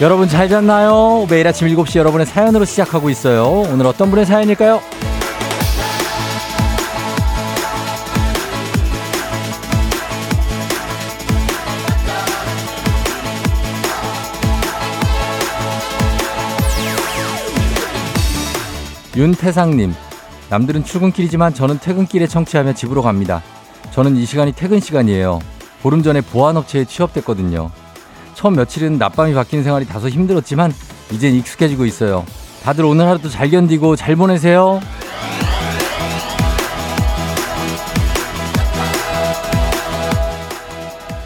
여러분 잘 잤나요? 매일 아침 7시 여러분의 사연으로 시작하고 있어요. 오늘 어떤 분의 사연일까요? 윤태상님, 남들은 출근길이지만 저는 퇴근길에 청취하며 집으로 갑니다. 저는 이 시간이 퇴근 시간이에요. 보름 전에 보안업체에 취업됐거든요. 처음 며칠은 낮밤이 바뀐 생활이 다소 힘들었지만 이젠 익숙해지고 있어요. 다들 오늘 하루도 잘 견디고 잘 보내세요.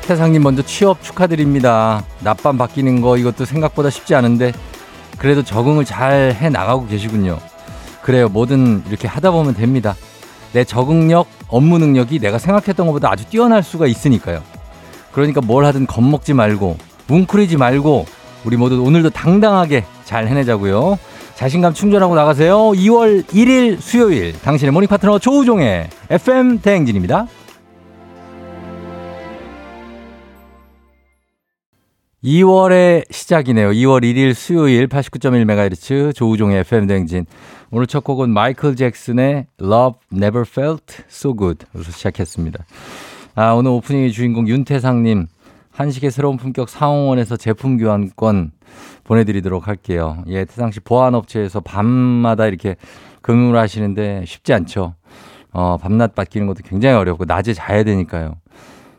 태상님 먼저 취업 축하드립니다. 낮밤 바뀌는 거 이것도 생각보다 쉽지 않은데 그래도 적응을 잘 해나가고 계시군요. 그래요. 뭐든 이렇게 하다 보면 됩니다. 내 적응력, 업무 능력이 내가 생각했던 것보다 아주 뛰어날 수가 있으니까요. 그러니까 뭘 하든 겁먹지 말고 뭉클이지 말고 우리 모두 오늘도 당당하게 잘 해내자고요. 자신감 충전하고 나가세요. 2월 1일 수요일 당신의 모닝 파트너 조우종의 FM 대행진입니다. 2월의 시작이네요. 2월 1일 수요일 89.1MHz 조우종의 FM 대행진. 오늘 첫 곡은 마이클 잭슨의 Love Never Felt So Good 으로 시작했습니다. 아, 오늘 오프닝의 주인공 윤태상님, 한식의 새로운 품격 상원에서 제품 교환권 보내드리도록 할게요. 예, 태상씨 보안업체에서 밤마다 이렇게 근무를 하시는데 쉽지 않죠. 밤낮 바뀌는 것도 굉장히 어렵고 낮에 자야 되니까요.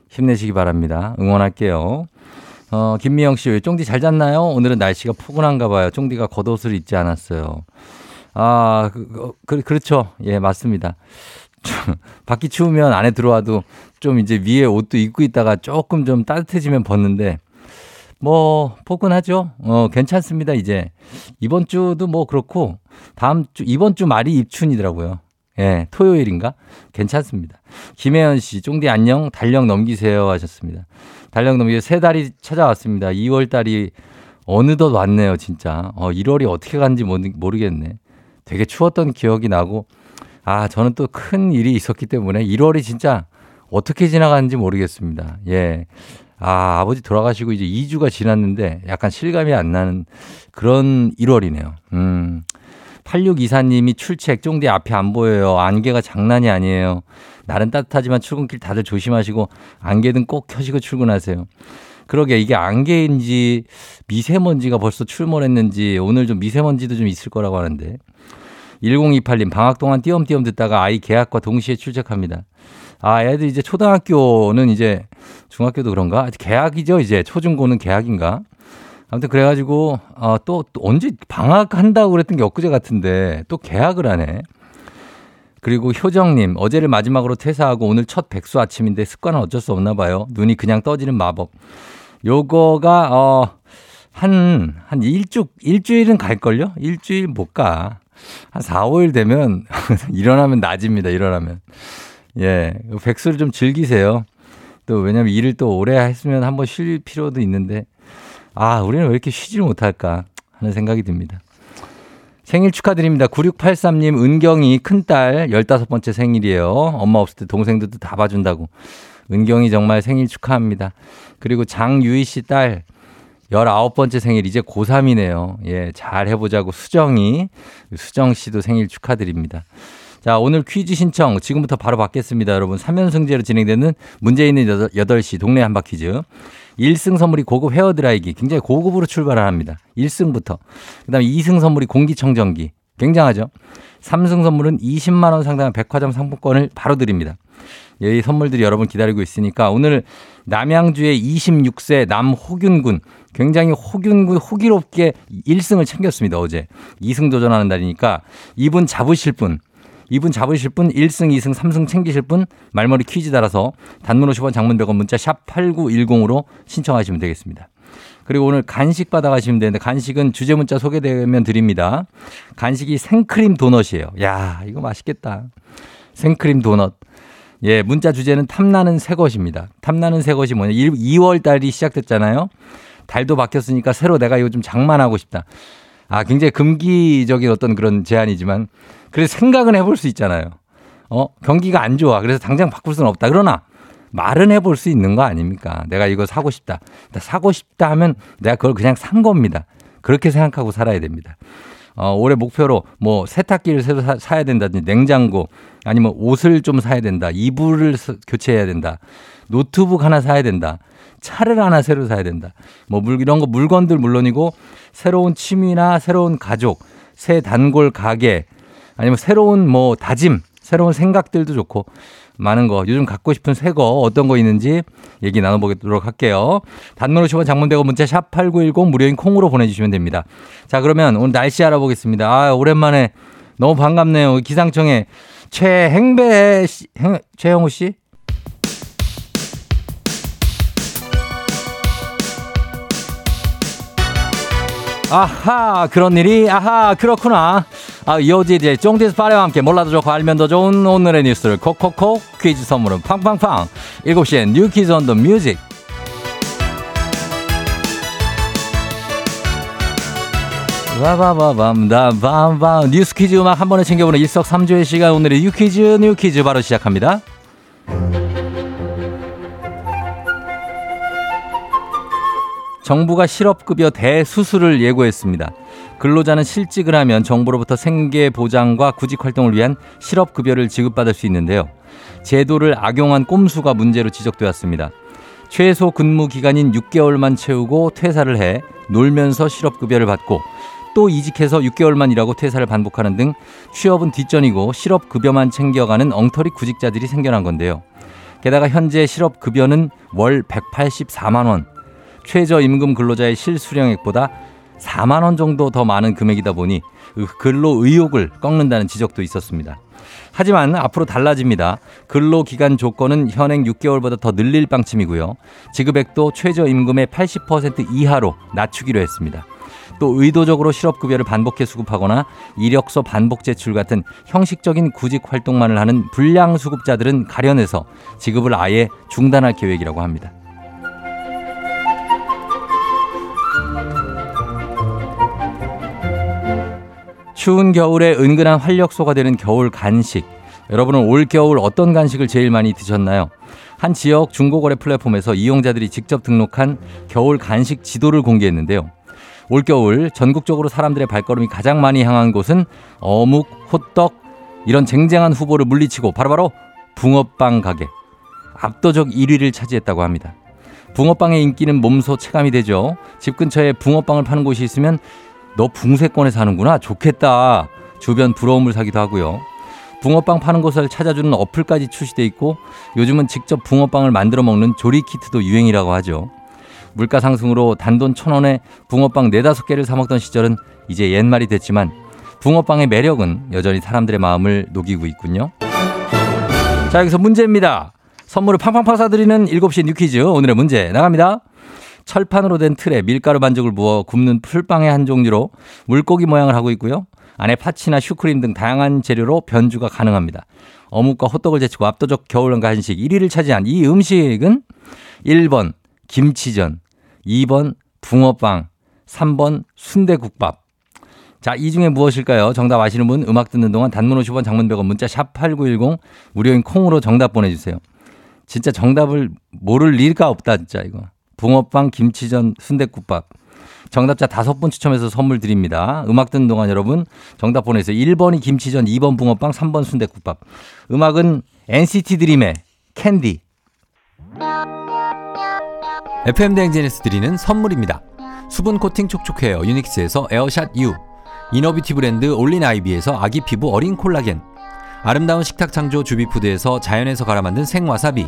힘내시기 바랍니다. 응원할게요. 김미영씨, 쫑디 잘 잤나요? 오늘은 날씨가 포근한가 봐요. 쫑디가 겉옷을 입지 않았어요. 아, 그렇죠. 예, 맞습니다. 밖이 추우면 안에 들어와도 좀 이제 위에 옷도 입고 있다가 조금 좀 따뜻해지면 벗는데 뭐 포근하죠. 괜찮습니다. 이제 이번 주도 뭐 그렇고 다음 주 이번 주 말이 입춘이더라고요. 예, 토요일인가? 괜찮습니다. 김혜연 씨, 쫑디 안녕, 달력 넘기세요 하셨습니다. 달력 넘기세요. 세 달이 찾아왔습니다. 2월 달이 어느덧 왔네요, 진짜. 1월이 어떻게 간지 모르겠네. 되게 추웠던 기억이 나고. 아, 저는 또 큰 일이 있었기 때문에 1월이 진짜 어떻게 지나가는지 모르겠습니다. 예. 아, 아버지 돌아가시고 이제 2주가 지났는데 약간 실감이 안 나는 그런 1월이네요. 8624님이 출첵, 쫑디 앞이 안 보여요. 안개가 장난이 아니에요. 날은 따뜻하지만 출근길 다들 조심하시고 안개는 꼭 켜시고 출근하세요. 그러게 이게 안개인지 미세먼지가 벌써 출몰했는지 오늘 좀 미세먼지도 좀 있을 거라고 하는데 1028님, 방학 동안 띄엄띄엄 듣다가 아이 개학과 동시에 출첵합니다. 아, 애들 이제 초등학교는 이제 중학교도 그런가? 개학이죠, 이제. 초중고는 개학인가? 아무튼 그래가지고, 또 언제 방학한다고 그랬던 게 엊그제 같은데 또 개학을 하네. 그리고 효정님, 어제를 마지막으로 퇴사하고 오늘 첫 백수 아침인데 습관은 어쩔 수 없나 봐요. 눈이 그냥 떠지는 마법. 요거가, 일주일은 갈걸요? 일주일 못 가. 한 4, 5일 되면 일어나면 낮입니다. 일어나면. 예, 백수를 좀 즐기세요. 또 왜냐면 일을 또 오래 했으면 한번 쉴 필요도 있는데 아, 우리는 왜 이렇게 쉬지를 못할까 하는 생각이 듭니다. 생일 축하드립니다. 9683님, 은경이 큰딸 15번째 생일이에요. 엄마 없을 때 동생도 다 봐준다고. 은경이 정말 생일 축하합니다. 그리고 장유희 씨 딸 19번째 생일, 이제 고3이네요. 예, 잘 해보자고 수정이, 수정 씨도 생일 축하드립니다. 자, 오늘 퀴즈 신청 지금부터 바로 받겠습니다. 여러분, 3연승제로 진행되는 문제 있는 8시 동네 한바퀴즈. 1승 선물이 고급 헤어드라이기, 굉장히 고급으로 출발을 합니다. 1승부터. 그 다음에 2승 선물이 공기청정기, 굉장하죠. 3승 선물은 20만 원 상당한 백화점 상품권을 바로 드립니다. 예, 이 선물들이 여러분 기다리고 있으니까 오늘 남양주의 26세 남호균 군, 굉장히 호균 군 호기롭게 1승을 챙겼습니다. 어제 2승 도전하는 날이니까 이분 잡으실 분 1승, 2승, 3승 챙기실 분 말머리 퀴즈 달아서 단문 50원, 장문 100원, 문자 샵 8910으로 신청하시면 되겠습니다. 그리고 오늘 간식 받아가시면 되는데 간식은 주제 문자 소개되면 드립니다. 간식이 생크림 도넛이에요. 야, 이거 맛있겠다. 생크림 도넛. 예, 문자 주제는 탐나는 새것입니다. 탐나는 새것이 뭐냐. 2월달이 시작됐잖아요. 달도 바뀌었으니까 새로 내가 이거 좀 장만하고 싶다. 아, 굉장히 금기적인 어떤 그런 제안이지만 그래서 생각은 해볼 수 있잖아요. 경기가 안 좋아. 그래서 당장 바꿀 수는 없다. 그러나 말은 해볼 수 있는 거 아닙니까? 내가 이거 사고 싶다. 사고 싶다 하면 내가 그걸 그냥 산 겁니다. 그렇게 생각하고 살아야 됩니다. 올해 목표로 뭐 세탁기를 새로 사야 된다든지 냉장고 아니면 옷을 좀 사야 된다. 이불을 교체해야 된다. 노트북 하나 사야 된다. 차를 하나 새로 사야 된다. 뭐 이런 거 물건들 물론이고 새로운 취미나 새로운 가족, 새 단골 가게 아니면 새로운 뭐 다짐, 새로운 생각들도 좋고 많은 거 요즘 갖고 싶은 새 거 어떤 거 있는지 얘기 나눠보도록 할게요. 단문 50원 장문되고 문자 샵 8910 무료인 콩으로 보내주시면 됩니다. 자 그러면 오늘 날씨 알아보겠습니다. 오랜만에 너무 반갑네요. 기상청에 최영호 씨? 아하 그런 일이 아하 그렇구나. 요지제 쫑디스 파레와 함께 몰라도 좋고 알면 더 좋은 오늘의 뉴스를 콕콕콕 퀴즈 선물은 팡팡팡 7시엔 뉴 퀴즈 온 더 뮤직. 바바바밤다밤밤 뉴스 퀴즈 음악 한 번에 챙겨보는 일석삼조의 시간 오늘의 뉴 퀴즈 바로 시작합니다. 정부가 실업급여 대수수를 예고했습니다. 근로자는 실직을 하면 정부로부터 생계보장과 구직활동을 위한 실업급여를 지급받을 수 있는데요. 제도를 악용한 꼼수가 문제로 지적되었습니다. 최소 근무기간인 6개월만 채우고 퇴사를 해 놀면서 실업급여를 받고 또 이직해서 6개월만 일하고 퇴사를 반복하는 등 취업은 뒷전이고 실업급여만 챙겨가는 엉터리 구직자들이 생겨난 건데요. 게다가 현재 실업급여는 월 184만 원. 최저임금 근로자의 실수령액보다 4만 원 정도 더 많은 금액이다 보니 근로 의욕을 꺾는다는 지적도 있었습니다. 하지만 앞으로 달라집니다. 근로기간 조건은 현행 6개월보다 더 늘릴 방침이고요. 지급액도 최저임금의 80% 이하로 낮추기로 했습니다. 또 의도적으로 실업급여를 반복해 수급하거나 이력서 반복 제출 같은 형식적인 구직활동만을 하는 불량 수급자들은 가려내서 지급을 아예 중단할 계획이라고 합니다. 추운 겨울에 은근한 활력소가 되는 겨울 간식. 여러분은 올겨울 어떤 간식을 제일 많이 드셨나요? 한 지역 중고거래 플랫폼에서 이용자들이 직접 등록한 겨울 간식 지도를 공개했는데요. 올겨울 전국적으로 사람들의 발걸음이 가장 많이 향한 곳은 어묵, 호떡 이런 쟁쟁한 후보를 물리치고 바로바로 붕어빵 가게. 압도적 1위를 차지했다고 합니다. 붕어빵의 인기는 몸소 체감이 되죠. 집 근처에 붕어빵을 파는 곳이 있으면 너 붕세권에 사는구나 좋겠다 주변 부러움을 사기도 하고요. 붕어빵 파는 곳을 찾아주는 어플까지 출시돼 있고 요즘은 직접 붕어빵을 만들어 먹는 조리키트도 유행이라고 하죠. 물가 상승으로 단돈 1,000원에 붕어빵 4-5개를 사 먹던 시절은 이제 옛말이 됐지만 붕어빵의 매력은 여전히 사람들의 마음을 녹이고 있군요. 자 여기서 문제입니다. 선물을 팡팡팡 사드리는 7시 뉴퀴즈 오늘의 문제 나갑니다. 철판으로 된 틀에 밀가루 반죽을 부어 굽는 풀빵의 한 종류로 물고기 모양을 하고 있고요. 안에 파치나 슈크림 등 다양한 재료로 변주가 가능합니다. 어묵과 호떡을 제치고 압도적 겨울 간식 1위를 차지한 이 음식은 1번 김치전, 2번 붕어빵, 3번 순대국밥. 자, 이 중에 무엇일까요? 정답 아시는 분 음악 듣는 동안 단문 50원 장문 100원 문자 샵 8910 무료인 콩으로 정답 보내주세요. 진짜 정답을 모를 리가 없다 진짜 이거. 붕어빵, 김치전, 순댓국밥. 정답자 5분 추첨해서 선물 드립니다. 음악 듣는 동안 여러분 정답 보내주세요. 1번이 김치전, 2번 붕어빵, 3번 순댓국밥. 음악은 NCT 드림의 캔디. FM 대행진에서 드리는 선물입니다. 수분 코팅 촉촉헤어 유닉스에서 에어샷 U, 이너뷰티 브랜드 올린 아이비에서 아기 피부 어린 콜라겐, 아름다운 식탁 창조 주비푸드에서 자연에서 갈아 만든 생와사비,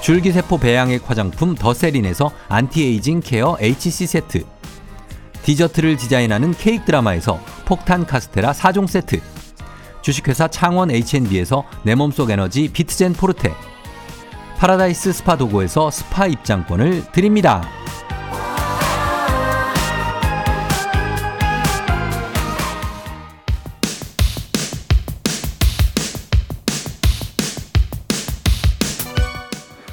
줄기세포 배양액 화장품 더세린에서 안티에이징 케어 HC 세트, 디저트를 디자인하는 케이크 드라마에서 폭탄 카스테라 4종 세트, 주식회사 창원 H&B에서 내 몸속 에너지 비트젠 포르테, 파라다이스 스파 도고에서 스파 입장권을 드립니다.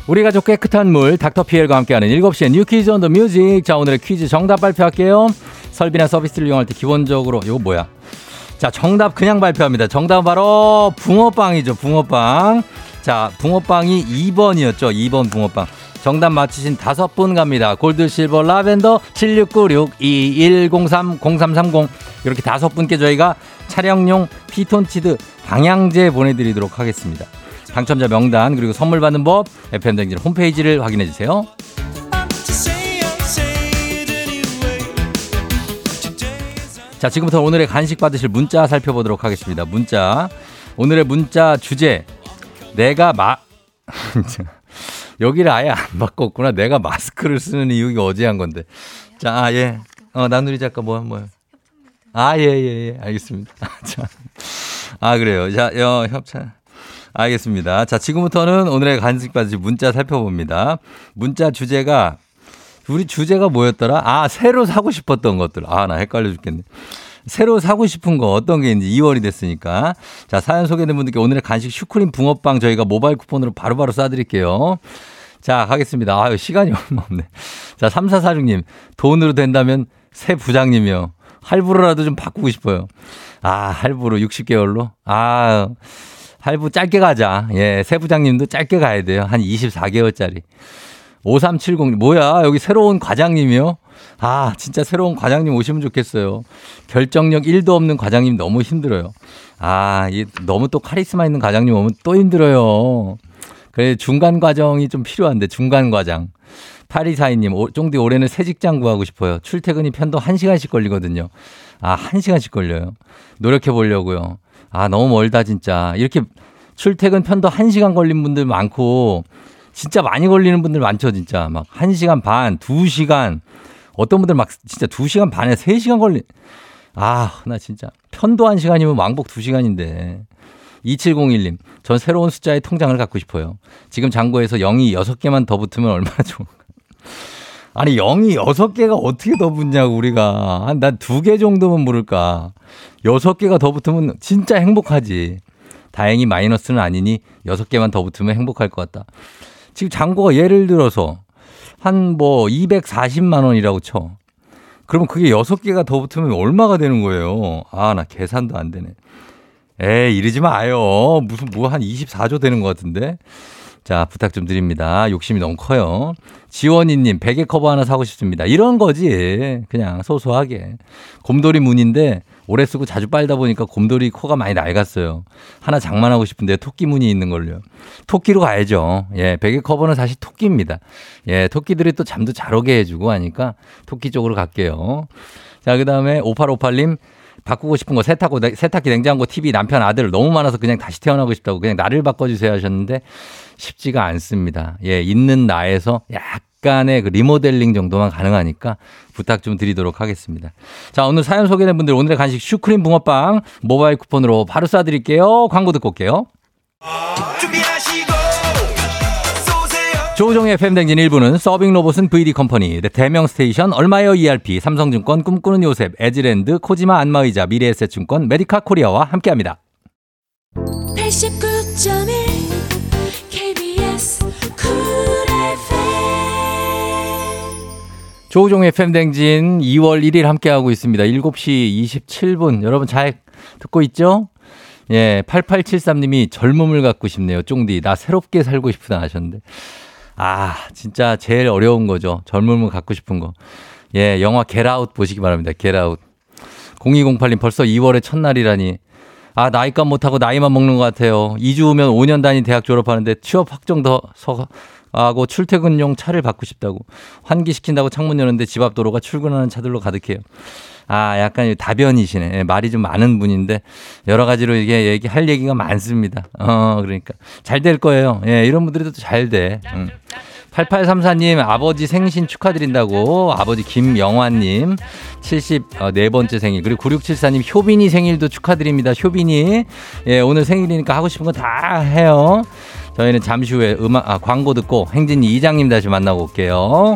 우리 가족 깨끗한 물 닥터피엘과 함께하는 7시에 뉴 퀴즈 온 더 뮤직. 자, 오늘의 퀴즈 정답 발표할게요. 설비나 서비스를 이용할 때 기본적으로 이거 뭐야? 자, 정답 그냥 발표합니다. 정답은 바로 붕어빵이죠. 붕어빵. 자, 붕어빵이 2번이었죠. 2번 붕어빵. 정답 맞추신 5분 갑니다. 골드, 실버, 라벤더 7696-2103-0330 이렇게 5분께 저희가 차량용 피톤치드 방향제 보내드리도록 하겠습니다. 당첨자 명단 그리고 선물 받는 법 FM댕진 홈페이지를 확인해 주세요. 자, 지금부터 오늘의 간식 받으실 문자 살펴보도록 하겠습니다. 문자. 오늘의 문자 주제. 여기를 아예 안 바꿨구나. 내가 마스크를 쓰는 이유가 어제 한 건데. 자, 아, 예. 나누리 작가 뭐야. 아, 예. 알겠습니다. 자. 아, 그래요. 자, 협찬. 알겠습니다. 자, 지금부터는 오늘의 간식 받으실 문자 살펴봅니다. 문자 주제가, 우리 주제가 뭐였더라? 아, 새로 사고 싶었던 것들. 아, 나 헷갈려 죽겠네. 새로 사고 싶은 거 어떤 게 있는지 2월이 됐으니까. 자, 사연 소개된 분들께 오늘의 간식 슈크림 붕어빵 저희가 모바일 쿠폰으로 바로바로 쏴드릴게요. 자, 가겠습니다. 아유, 시간이 얼마 없네. 자, 3446님. 돈으로 된다면 새 부장님이요. 할부로라도 좀 바꾸고 싶어요. 아, 할부로 60개월로? 아, 할부 짧게 가자. 예, 새 부장님도 짧게 가야 돼요. 한 24개월짜리. 5370, 뭐야, 여기 새로운 과장님이요? 아, 진짜 새로운 과장님 오시면 좋겠어요. 결정력 1도 없는 과장님 너무 힘들어요. 아, 너무 또 카리스마 있는 과장님 오면 또 힘들어요. 그래, 중간 과정이 좀 필요한데, 중간 과장. 8242님, 쫑디 올해는 새 직장 구하고 싶어요. 출퇴근이 편도 1시간씩 걸리거든요. 아, 1시간씩 걸려요. 노력해 보려고요. 아, 너무 멀다, 진짜. 이렇게 출퇴근 편도 1시간 걸린 분들 많고, 진짜 많이 걸리는 분들 많죠, 진짜. 막 1시간 반, 2시간. 어떤 분들 막 진짜 2시간 반에 3시간 걸리. 아, 나 진짜. 편도 1시간이면 왕복 2시간인데. 2701님, 전 새로운 숫자의 통장을 갖고 싶어요. 지금 잔고에서 0이 6개만 더 붙으면 얼마나 좋을까. 아니, 0이 6개가 어떻게 더 붙냐고, 우리가. 한, 난 2개 정도면 모를까. 6개가 더 붙으면 진짜 행복하지. 다행히 마이너스는 아니니 6개만 더 붙으면 행복할 것 같다. 지금 잔고가 예를 들어서 한 뭐 240만 원이라고 쳐. 그러면 그게 6개가 더 붙으면 얼마가 되는 거예요? 아, 나 계산도 안 되네. 에이, 이러지 마요. 무슨 뭐 한 24조 되는 것 같은데. 자, 부탁 좀 드립니다. 욕심이 너무 커요. 지원이님, 베개 커버 하나 사고 싶습니다. 이런 거지. 그냥 소소하게. 곰돌이 무늬인데 오래 쓰고 자주 빨다 보니까 곰돌이 코가 많이 낡았어요. 하나 장만하고 싶은데 토끼 무늬 있는 걸요. 토끼로 가야죠. 예, 베개 커버는 사실 토끼입니다. 예, 토끼들이 또 잠도 잘 오게 해주고 하니까 토끼 쪽으로 갈게요. 자, 그 다음에 5858님. 바꾸고 싶은 거 세탁기, 냉장고, TV, 남편, 아들 너무 많아서 그냥 다시 태어나고 싶다고 그냥 나를 바꿔주세요 하셨는데 쉽지가 않습니다. 예, 있는 나에서 약간의 그 리모델링 정도만 가능하니까 부탁 좀 드리도록 하겠습니다. 자, 오늘 사연 소개된 분들 오늘의 간식 슈크림 붕어빵 모바일 쿠폰으로 바로 쏴드릴게요. 광고 듣고 올게요. 조우종의 FM댕진 1부는 서빙 로봇은 VD컴퍼니, 대명 스테이션, 얼마여 ERP, 삼성증권, 꿈꾸는 요셉, 에즈랜드, 코지마 안마의자, 미래에셋증권, 메디카 코리아와 함께합니다. 89.1 KBS 쿨 FM 조우종 FM 댕진 2월 1일 함께하고 있습니다. 7시 27분. 여러분 잘 듣고 있죠? 예, 8873님이 젊음을 갖고 싶네요. 쫑디, 나 새롭게 살고 싶다 하셨는데. 아, 진짜 제일 어려운 거죠. 젊음을 갖고 싶은 거. 예, 영화 겟아웃 보시기 바랍니다. 겟아웃. 0208님 벌써 2월의 첫날이라니. 아, 나이값 못하고 나이만 먹는 것 같아요. 2주 후면 5년 단위 대학 졸업하는데 취업 확정 더 하고 출퇴근용 차를 받고 싶다고. 환기시킨다고 창문 여는데 집 앞 도로가 출근하는 차들로 가득해요. 아, 약간 다변이시네. 예, 말이 좀 많은 분인데 여러 가지로 이게 할 얘기가 많습니다. 그러니까 잘 될 거예요. 예, 이런 분들이 또 잘 돼. 8834님 아버지 생신 축하드린다고. 아버지 김영환님 74번째 생일. 그리고 9674님 효빈이 생일도 축하드립니다. 효빈이, 예, 오늘 생일이니까 하고 싶은 거 다 해요. 저희는 잠시 후에 광고 듣고 행진이 이장님 다시 만나고 올게요.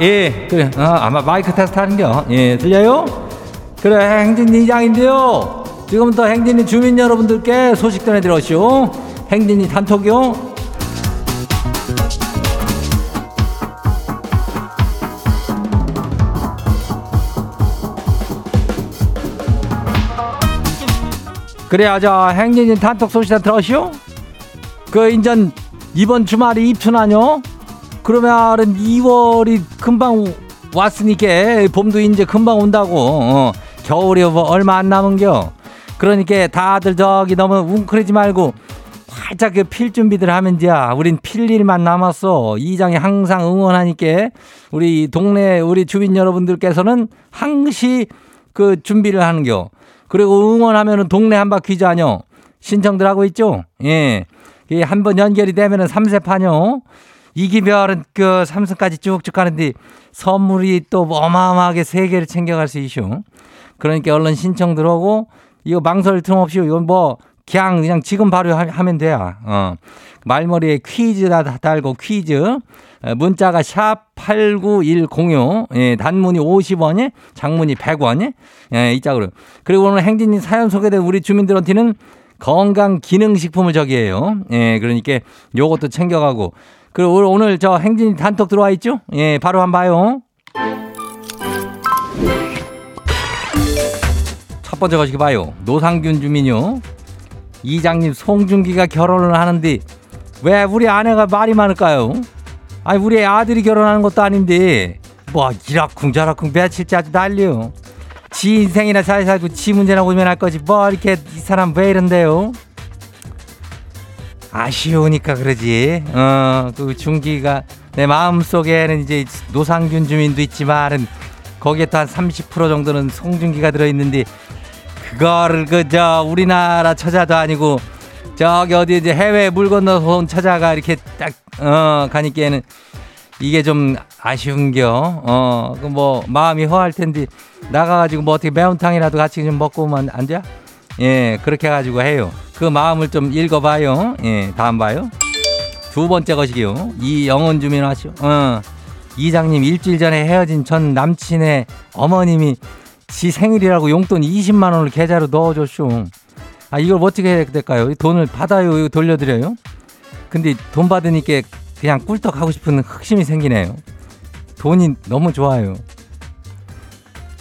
예, 그래. 아마 마이크 테스트 하는겨. 예, 들려요? 그래, 행진 이장인데요. 지금부터 행진이 주민 여러분들께 소식 전해드렸쇼. 행진이 단톡이요. 그래야 저 행진이 단톡 소식 들었쇼. 그 인전 이번 주말에 입춘하뇨. 그러면은 2월이 금방 왔으니까 봄도 이제 금방 온다고. 겨울이 뭐 얼마 안 남은겨. 그러니까 다들 저기 너무 웅크리지 말고 활짝 필 준비들 하면지야. 우린 필 일만 남았어. 이장이 항상 응원하니까 우리 동네 우리 주민 여러분들께서는 항시 그 준비를 하는겨. 그리고 응원하면은 동네 한바 퀴즈 하뇨. 신청들 하고 있죠. 예, 한번 연결이 되면은 3세 파뇨. 이기별은 그 삼성까지 쭉쭉 가는데 선물이 또 어마어마하게 3개를 챙겨갈 수 있슈. 그러니까 얼른 신청 들어오고 이거 망설 틈 없이 이건 뭐 그냥 지금 바로 하면 돼요. 말머리에 퀴즈 달고 퀴즈 문자가 샵 89106. 예, 단문이 50원이 장문이 100원이. 예, 이 짝으로. 그리고 오늘 행진이 사연 소개된 우리 주민들한테는 건강기능식품을 저기해요. 예, 그러니까 요것도 챙겨가고. 그리고 오늘 저 행진이 단톡 들어와 있죠? 예, 바로 한번 봐요. 첫 번째 거시기 봐요. 노상균 주민요. 이장님, 송중기가 결혼을 하는데 왜 우리 아내가 말이 많을까요? 아니, 우리 아들이 결혼하는 것도 아닌데 뭐 이라쿵 저라쿵 며칠째 아주 난리요. 지 인생이나 잘 살고 지 문제나 고민할 거지 뭐 이렇게 이 사람 왜 이런데요? 아쉬우니까 그러지. 그 중기가 내 마음속에는 이제 노상균 주민도 있지만은 거기에 또 한 30% 정도는 송중기가 들어있는데 그거를 그저 우리나라 처자도 아니고 저기 어디 이제 해외 물 건너서 온 처자가 이렇게 딱 가니까는 이게 좀 아쉬운겨. 그 뭐 마음이 허할 텐데 나가가지고 뭐 어떻게 매운탕이라도 같이 좀 먹고 오면 안 돼? 예, 그렇게 해가지고 해요. 그 마음을 좀 읽어봐요. 예, 다음 봐요. 두 번째 것이기요. 이영원 주민 하시오. 이장님, 일주일 전에 헤어진 전 남친의 어머님이 지 생일이라고 용돈 20만 원을 계좌로 넣어줬쇼. 아, 이걸 어떻게 해야 될까요? 돈을 받아요, 이거 돌려드려요? 근데 돈 받으니까 그냥 꿀떡 하고 싶은 흑심이 생기네요. 돈이 너무 좋아요.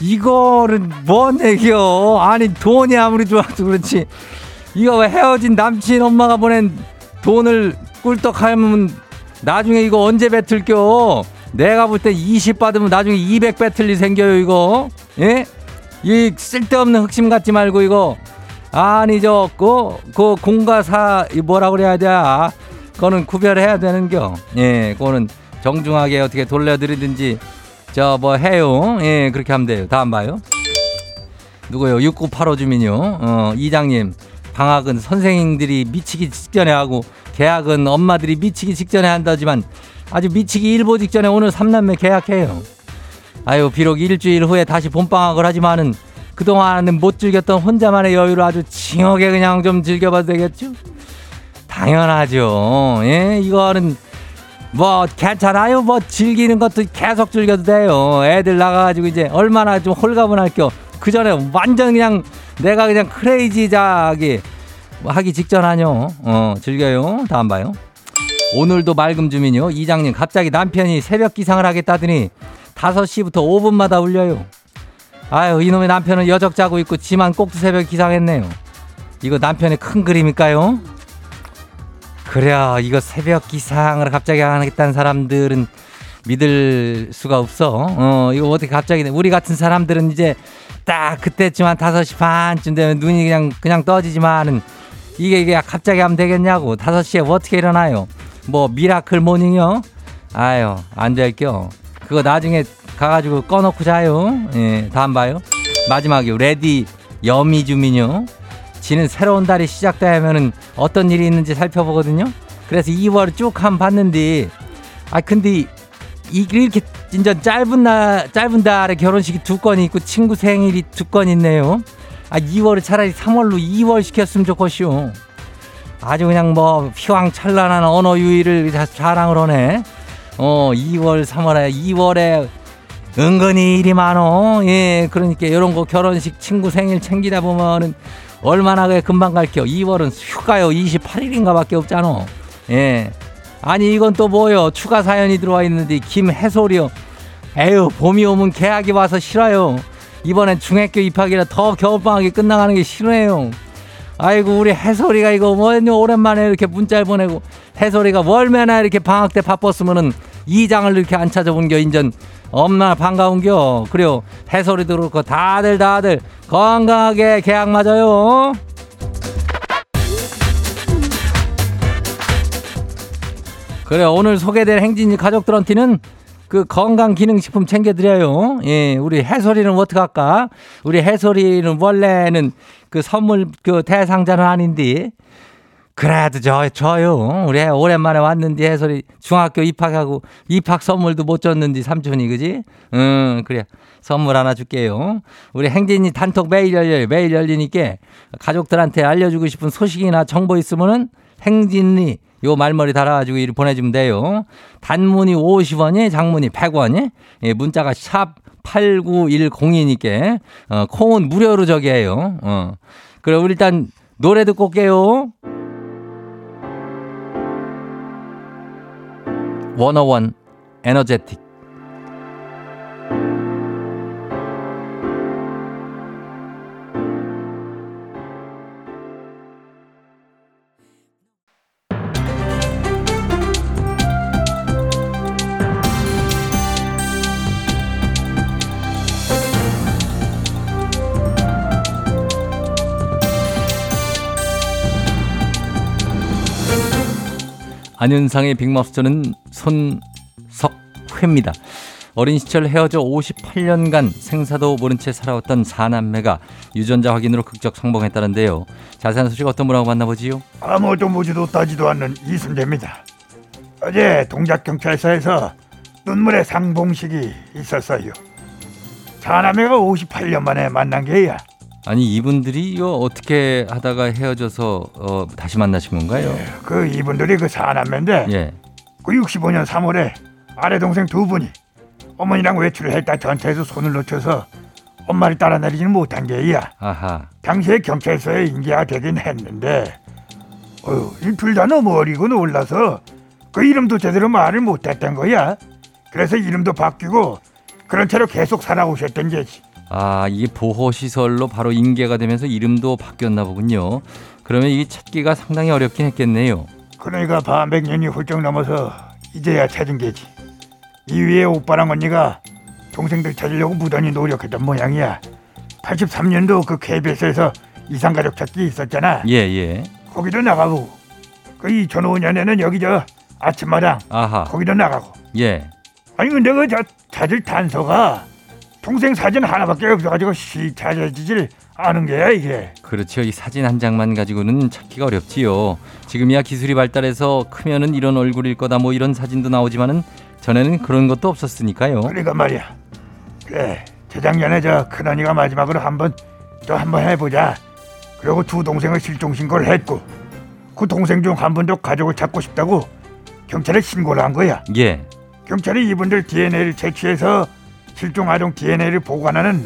이거는 뭔 얘기요? 아니, 돈이 아무리 좋아도 그렇지 이거 왜 헤어진 남친 엄마가 보낸 돈을 꿀떡하면 나중에 이거 언제 뱉을겨? 내가 볼 때 20 받으면 나중에 200 뱉을리 생겨요 이거. 예? 이 쓸데없는 흑심 갖지 말고 이거 아니 그 공과사 뭐라 그래야 돼? 그거는 구별해야 되는겨. 예, 그거는 정중하게 어떻게 돌려드리든지 저 뭐 해용 예 그렇게 하면 돼요. 다음 봐요. 누구요? 6985 주민요. 이장님 방학은 선생님들이 미치기 직전에 하고 계약은 엄마들이 미치기 직전에 한다지만 아주 미치기 일보 직전에 오늘 3남매 계약해요. 아유 비록 일주일 후에 다시 봄방학을 하지만은 그동안은 못 즐겼던 혼자만의 여유를 아주 징하게 그냥 좀 즐겨봐도 되겠죠? 당연하죠. 예, 이거는 뭐 괜찮아요. 뭐 즐기는 것도 계속 즐겨도 돼요. 애들 나가가지고 이제 얼마나 좀 홀가분할 겨. 그 전에 완전 그냥 내가 그냥 크레이지 자기 하기 직전 아뇨. 즐겨요. 다음 봐요. 오늘도 맑음 주민요. 이장님 갑자기 남편이 새벽 기상을 하겠다더니 5시부터 5분마다 울려요. 아유 이놈의 남편은 여적 자고 있고 지만 꼭두 새벽 기상했네요. 이거 남편의 큰 그림일까요? 그래요. 이거 새벽 기상을 갑자기 하겠다는 사람들은 믿을 수가 없어. 이거 어떻게 갑자기 우리 같은 사람들은 이제 딱 그때쯤 한 5시 반쯤 되면 눈이 그냥 떠지지만은 이게 갑자기 하면 되겠냐고. 5시에 어떻게 일어나요? 뭐 미라클 모닝이요? 아유 안 될게요. 그거 나중에 가가지고 꺼놓고 자요. 예, 다음 봐요. 마지막이요. 레디 여미 주민요. 지는 새로운 달이 시작되면은 어떤 일이 있는지 살펴보거든요. 그래서 2월을 쭉 한번 봤는데 아 근데 이렇게 진짜 짧은 달에 결혼식이 2건 있고 친구 생일이 2건 있네요. 아 2월을 차라리 3월로 2월 시켰으면 좋겠쇼. 아주 그냥 뭐 휘황찬란한 언어 유희를 자랑을 하네. 2월 3월에 2월에 은근히 일이 많어. 예, 그러니까 이런 거 결혼식 친구 생일 챙기다 보면은 얼마나 금방 갈게요. 2월은 휴가요 28일인가 밖에 없잖아. 예. 아니 이건 또 뭐요? 추가 사연이 들어와 있는데 김해솔이요. 에휴 봄이 오면 개학이 와서 싫어요. 이번엔 중학교 입학이라 더 겨울방학이 끝나가는 게 싫어요. 아이고 우리 해솔이가 이거 오랜만에 이렇게 문자를 보내고 해솔이가 월매나 이렇게 방학 때 바빴으면은 이장을 이렇게 안 찾아본겨 인전 엄마 반가운겨. 그래요 해솔이도 그렇고 다들 건강하게 개학 맞아요. 그래 오늘 소개된 행진이 가족들한테는 그 건강기능식품 챙겨드려요. 예, 우리 해설이는 어떡할까? 우리 해설이는 원래는 그 선물 그 대상자는 아닌데 그래도 저요. 우리 오랜만에 왔는데 해설이 중학교 입학하고 입학 선물도 못 줬는데 삼촌이 그지? 그래 선물 하나 줄게요. 우리 행진이 단톡 매일 열리니까 가족들한테 알려주고 싶은 소식이나 정보 있으면은 행진이 요 말머리 달아가지고 이리 보내주면 돼요. 단문이 50원이 장문이 100원이 예, 문자가 샵 8910이니까 콩은 무료로 저기 해요. 그럼 일단 노래 듣고 올게요. 원어원 에너제틱. 안윤상의 빅마우스 저는 손석회입니다. 어린 시절 헤어져 58년간 생사도 모른 채 살아왔던 4남매가 유전자 확인으로 극적 성공했다는데요. 자세한 소식 어떤 분하고 만나보지요? 아무도 보지도 따지도 않는 이순재입니다. 어제 동작경찰서에서 눈물의 상봉식이 있었어요. 4남매가 58년 만에 만난 게야. 아니 이분들이 어떻게 하다가 헤어져서 다시 만나신 건가요? 예, 그 이분들이 그 4남매인데 예. 그 65년 3월에 아래 동생 2분이 어머니랑 외출을 했다 전차에서 손을 놓쳐서 엄마를 따라 내리지는 못한 게야. 아하. 당시에 경찰서에 인계가 되긴 했는데 둘 다 너무 어리고 놀라서 그 이름도 제대로 말을 못했던 거야. 그래서 이름도 바뀌고 그런 채로 계속 살아오셨던 게지. 아, 이게 보호시설로 바로 인계가 되면서 이름도 바뀌었나 보군요. 그러면 이게 찾기가 상당히 어렵긴 했겠네요. 그러니까 반백 년이 훌쩍 넘어서 이제야 찾은 게지. 이 위에 오빠랑 언니가 동생들 찾으려고 무던히 노력했던 모양이야. 83년도 그 KBS에서 이상가족 찾기 있었잖아. 예예. 거기도 나가고 그 2005년에는 여기 저 아침마당. 아하. 거기도 나가고. 예. 아니 근데 그 자질 탄소가 동생 사진 하나밖에 없어가지고 찾아지질 않은 게야 이게. 그렇죠. 이 사진 한 장만 가지고는 찾기가 어렵지요. 지금이야 기술이 발달해서 크면은 이런 얼굴일 거다 뭐 이런 사진도 나오지만은 전에는 그런 것도 없었으니까요. 그러니까 말이야. 그래 재작년에 저 큰언니가 마지막으로 한번 해보자. 그리고 두 동생을 실종신고를 했고 그 동생 중 한 분도 가족을 찾고 싶다고 경찰에 신고를 한 거야. 예. 경찰이 이분들 DNA를 채취해서 실종 아동 DNA를 보관하는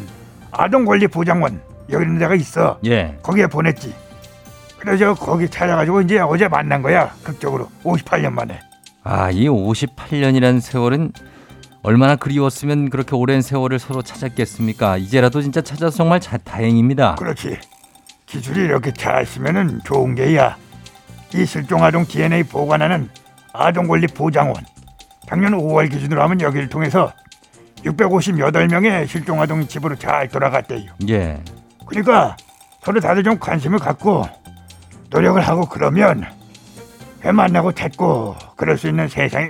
아동권리보장원 여기 있는 데가 있어. 예. 거기에 보냈지. 그래서 거기 찾아가지고 이제 어제 만난 거야. 극적으로 58년 만에. 아, 이 58년이라는 세월은 얼마나 그리웠으면 그렇게 오랜 세월을 서로 찾았겠습니까? 이제라도 진짜 찾아서 정말 다행입니다. 그렇지. 기술이 이렇게 잘 쓰면은 좋은 게야. 이 실종 아동 DNA 보관하는 아동권리보장원 작년 5월 기준으로 하면 여기를 통해서 658명의 실종 아동이 집으로 잘 돌아갔대요. 예. 그러니까 서로 다들 좀 관심을 갖고 노력을 하고 그러면 회 만나고 찾고 그럴 수 있는 세상이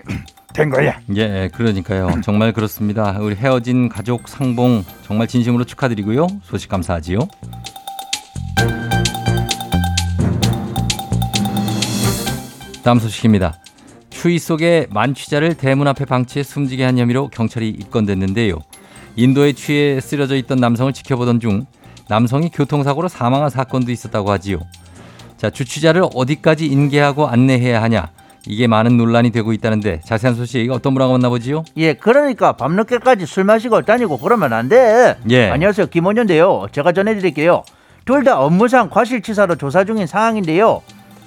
된 거야. 예, 그러니까요. 정말 그렇습니다. 우리 헤어진 가족 상봉 정말 진심으로 축하드리고요. 소식 감사하지요. 다음 소식입니다. 추위 속에 만취자를 대문 앞에 방치해 숨지게 한 혐의로 경찰이 입건됐는데요. 인도의 추위에 쓰러져 있던 남성을 지켜보던 중 남성이 교통사고로 사망한 사건도 있었다고 하지요. 자, 주취자를 어디까지 인계하고 안내해야 하냐. 이게 많은 논란이 되고 있다는데 자세한 소식 어떤 분하고 만나보지요? 예, 그러니까 밤늦게까지 술 마시고 다니고 그러면 안 돼. 예. 안녕하세요. 김원현인데요. 제가 전해드릴게요. 둘 다 업무상 과실치사로 조사 중인 상황인데요.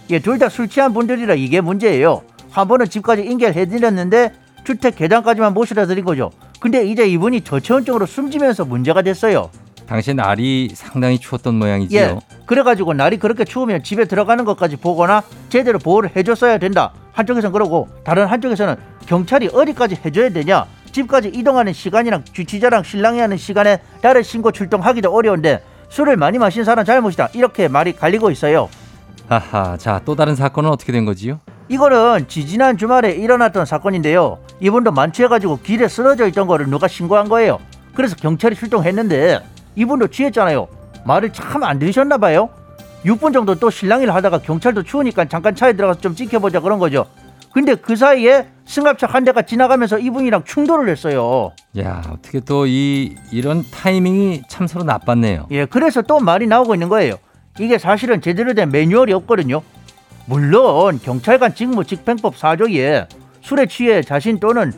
예, 둘 다 술 취한 분들이라 이게 문제예요. 한 번은 집까지 인계를 해드렸는데 주택 계단까지만 모셔다 드린 거죠. 근데 이제 이분이 저체온증으로 숨지면서 문제가 됐어요. 당시 날이 상당히 추웠던 모양이지요. 예, 그래가지고 날이 그렇게 추우면 집에 들어가는 것까지 보거나 제대로 보호를 해줬어야 된다. 한쪽에서는 그러고 다른 한쪽에서는 경찰이 어디까지 해줘야 되냐. 집까지 이동하는 시간이랑 주취자랑 실랑이 하는 시간에 다른 신고 출동하기도 어려운데 술을 많이 마신 사람 잘못이다. 이렇게 말이 갈리고 있어요. 하하, 자, 또 다른 사건은 어떻게 된 거지요? 이거는 지지난 주말에 일어났던 사건인데요. 이분도 만취해가지고 길에 쓰러져 있던 거를 누가 신고한 거예요. 그래서 경찰이 출동했는데 이분도 취했잖아요. 말을 참 안 들으셨나 봐요. 6분 정도 또 실랑이를 하다가 경찰도 추우니까 잠깐 차에 들어가서 좀 지켜보자 그런 거죠. 근데 그 사이에 승합차 한 대가 지나가면서 이분이랑 충돌을 했어요. 야, 어떻게 또 이런 타이밍이 참 서로 나빴네요. 예, 그래서 또 말이 나오고 있는 거예요. 이게 사실은 제대로 된 매뉴얼이 없거든요. 물론 경찰관 직무집행법 4조에 술에 취해 자신 또는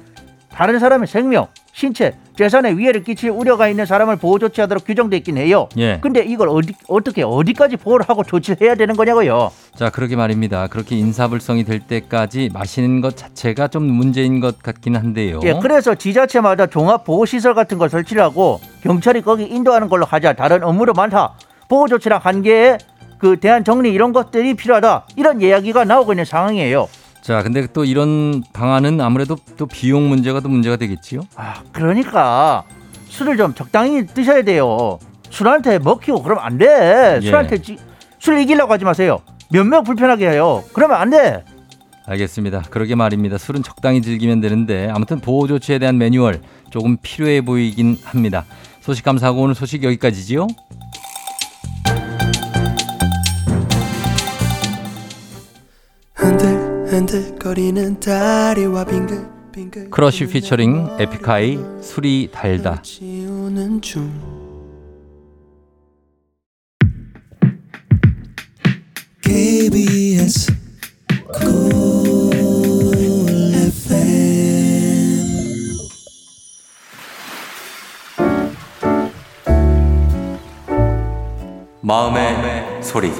다른 사람의 생명, 신체, 재산에 위해를 끼칠 우려가 있는 사람을 보호 조치하도록 규정돼 있긴 해요. 예. 근데 이걸 어디까지 보호를 하고 조치를 해야 되는 거냐고요. 자, 그러게 말입니다. 그렇게 인사불성이 될 때까지 마시는 것 자체가 좀 문제인 것 같긴 한데요. 예, 그래서 지자체마다 종합보호시설 같은 걸 설치를 하고 경찰이 거기 인도하는 걸로 하자. 다른 업무도 많다. 보호 조치랑 한계에 그 대한 정리 이런 것들이 필요하다. 이런 이야기가 나오고 있는 상황이에요. 자, 근데 또 이런 방안은 아무래도 또 비용 문제가 또 문제가 되겠지요? 아, 그러니까 술을 좀 적당히 드셔야 돼요. 술한테 먹히고 그러면 안 돼. 예. 술 이기려고 하지 마세요. 몇명 불편하게 해요. 그러면 안 돼. 알겠습니다. 그러게 말입니다. 술은 적당히 즐기면 되는데 아무튼 보호 조치에 대한 매뉴얼 조금 필요해 보이긴 합니다. 소식 감사하고 오늘 소식 여기까지지요? 흔들거리는 다리와 빙글빙글 크러쉬 피처링 에픽하이 술이 달다. KBS Cool FM 마음의 소리.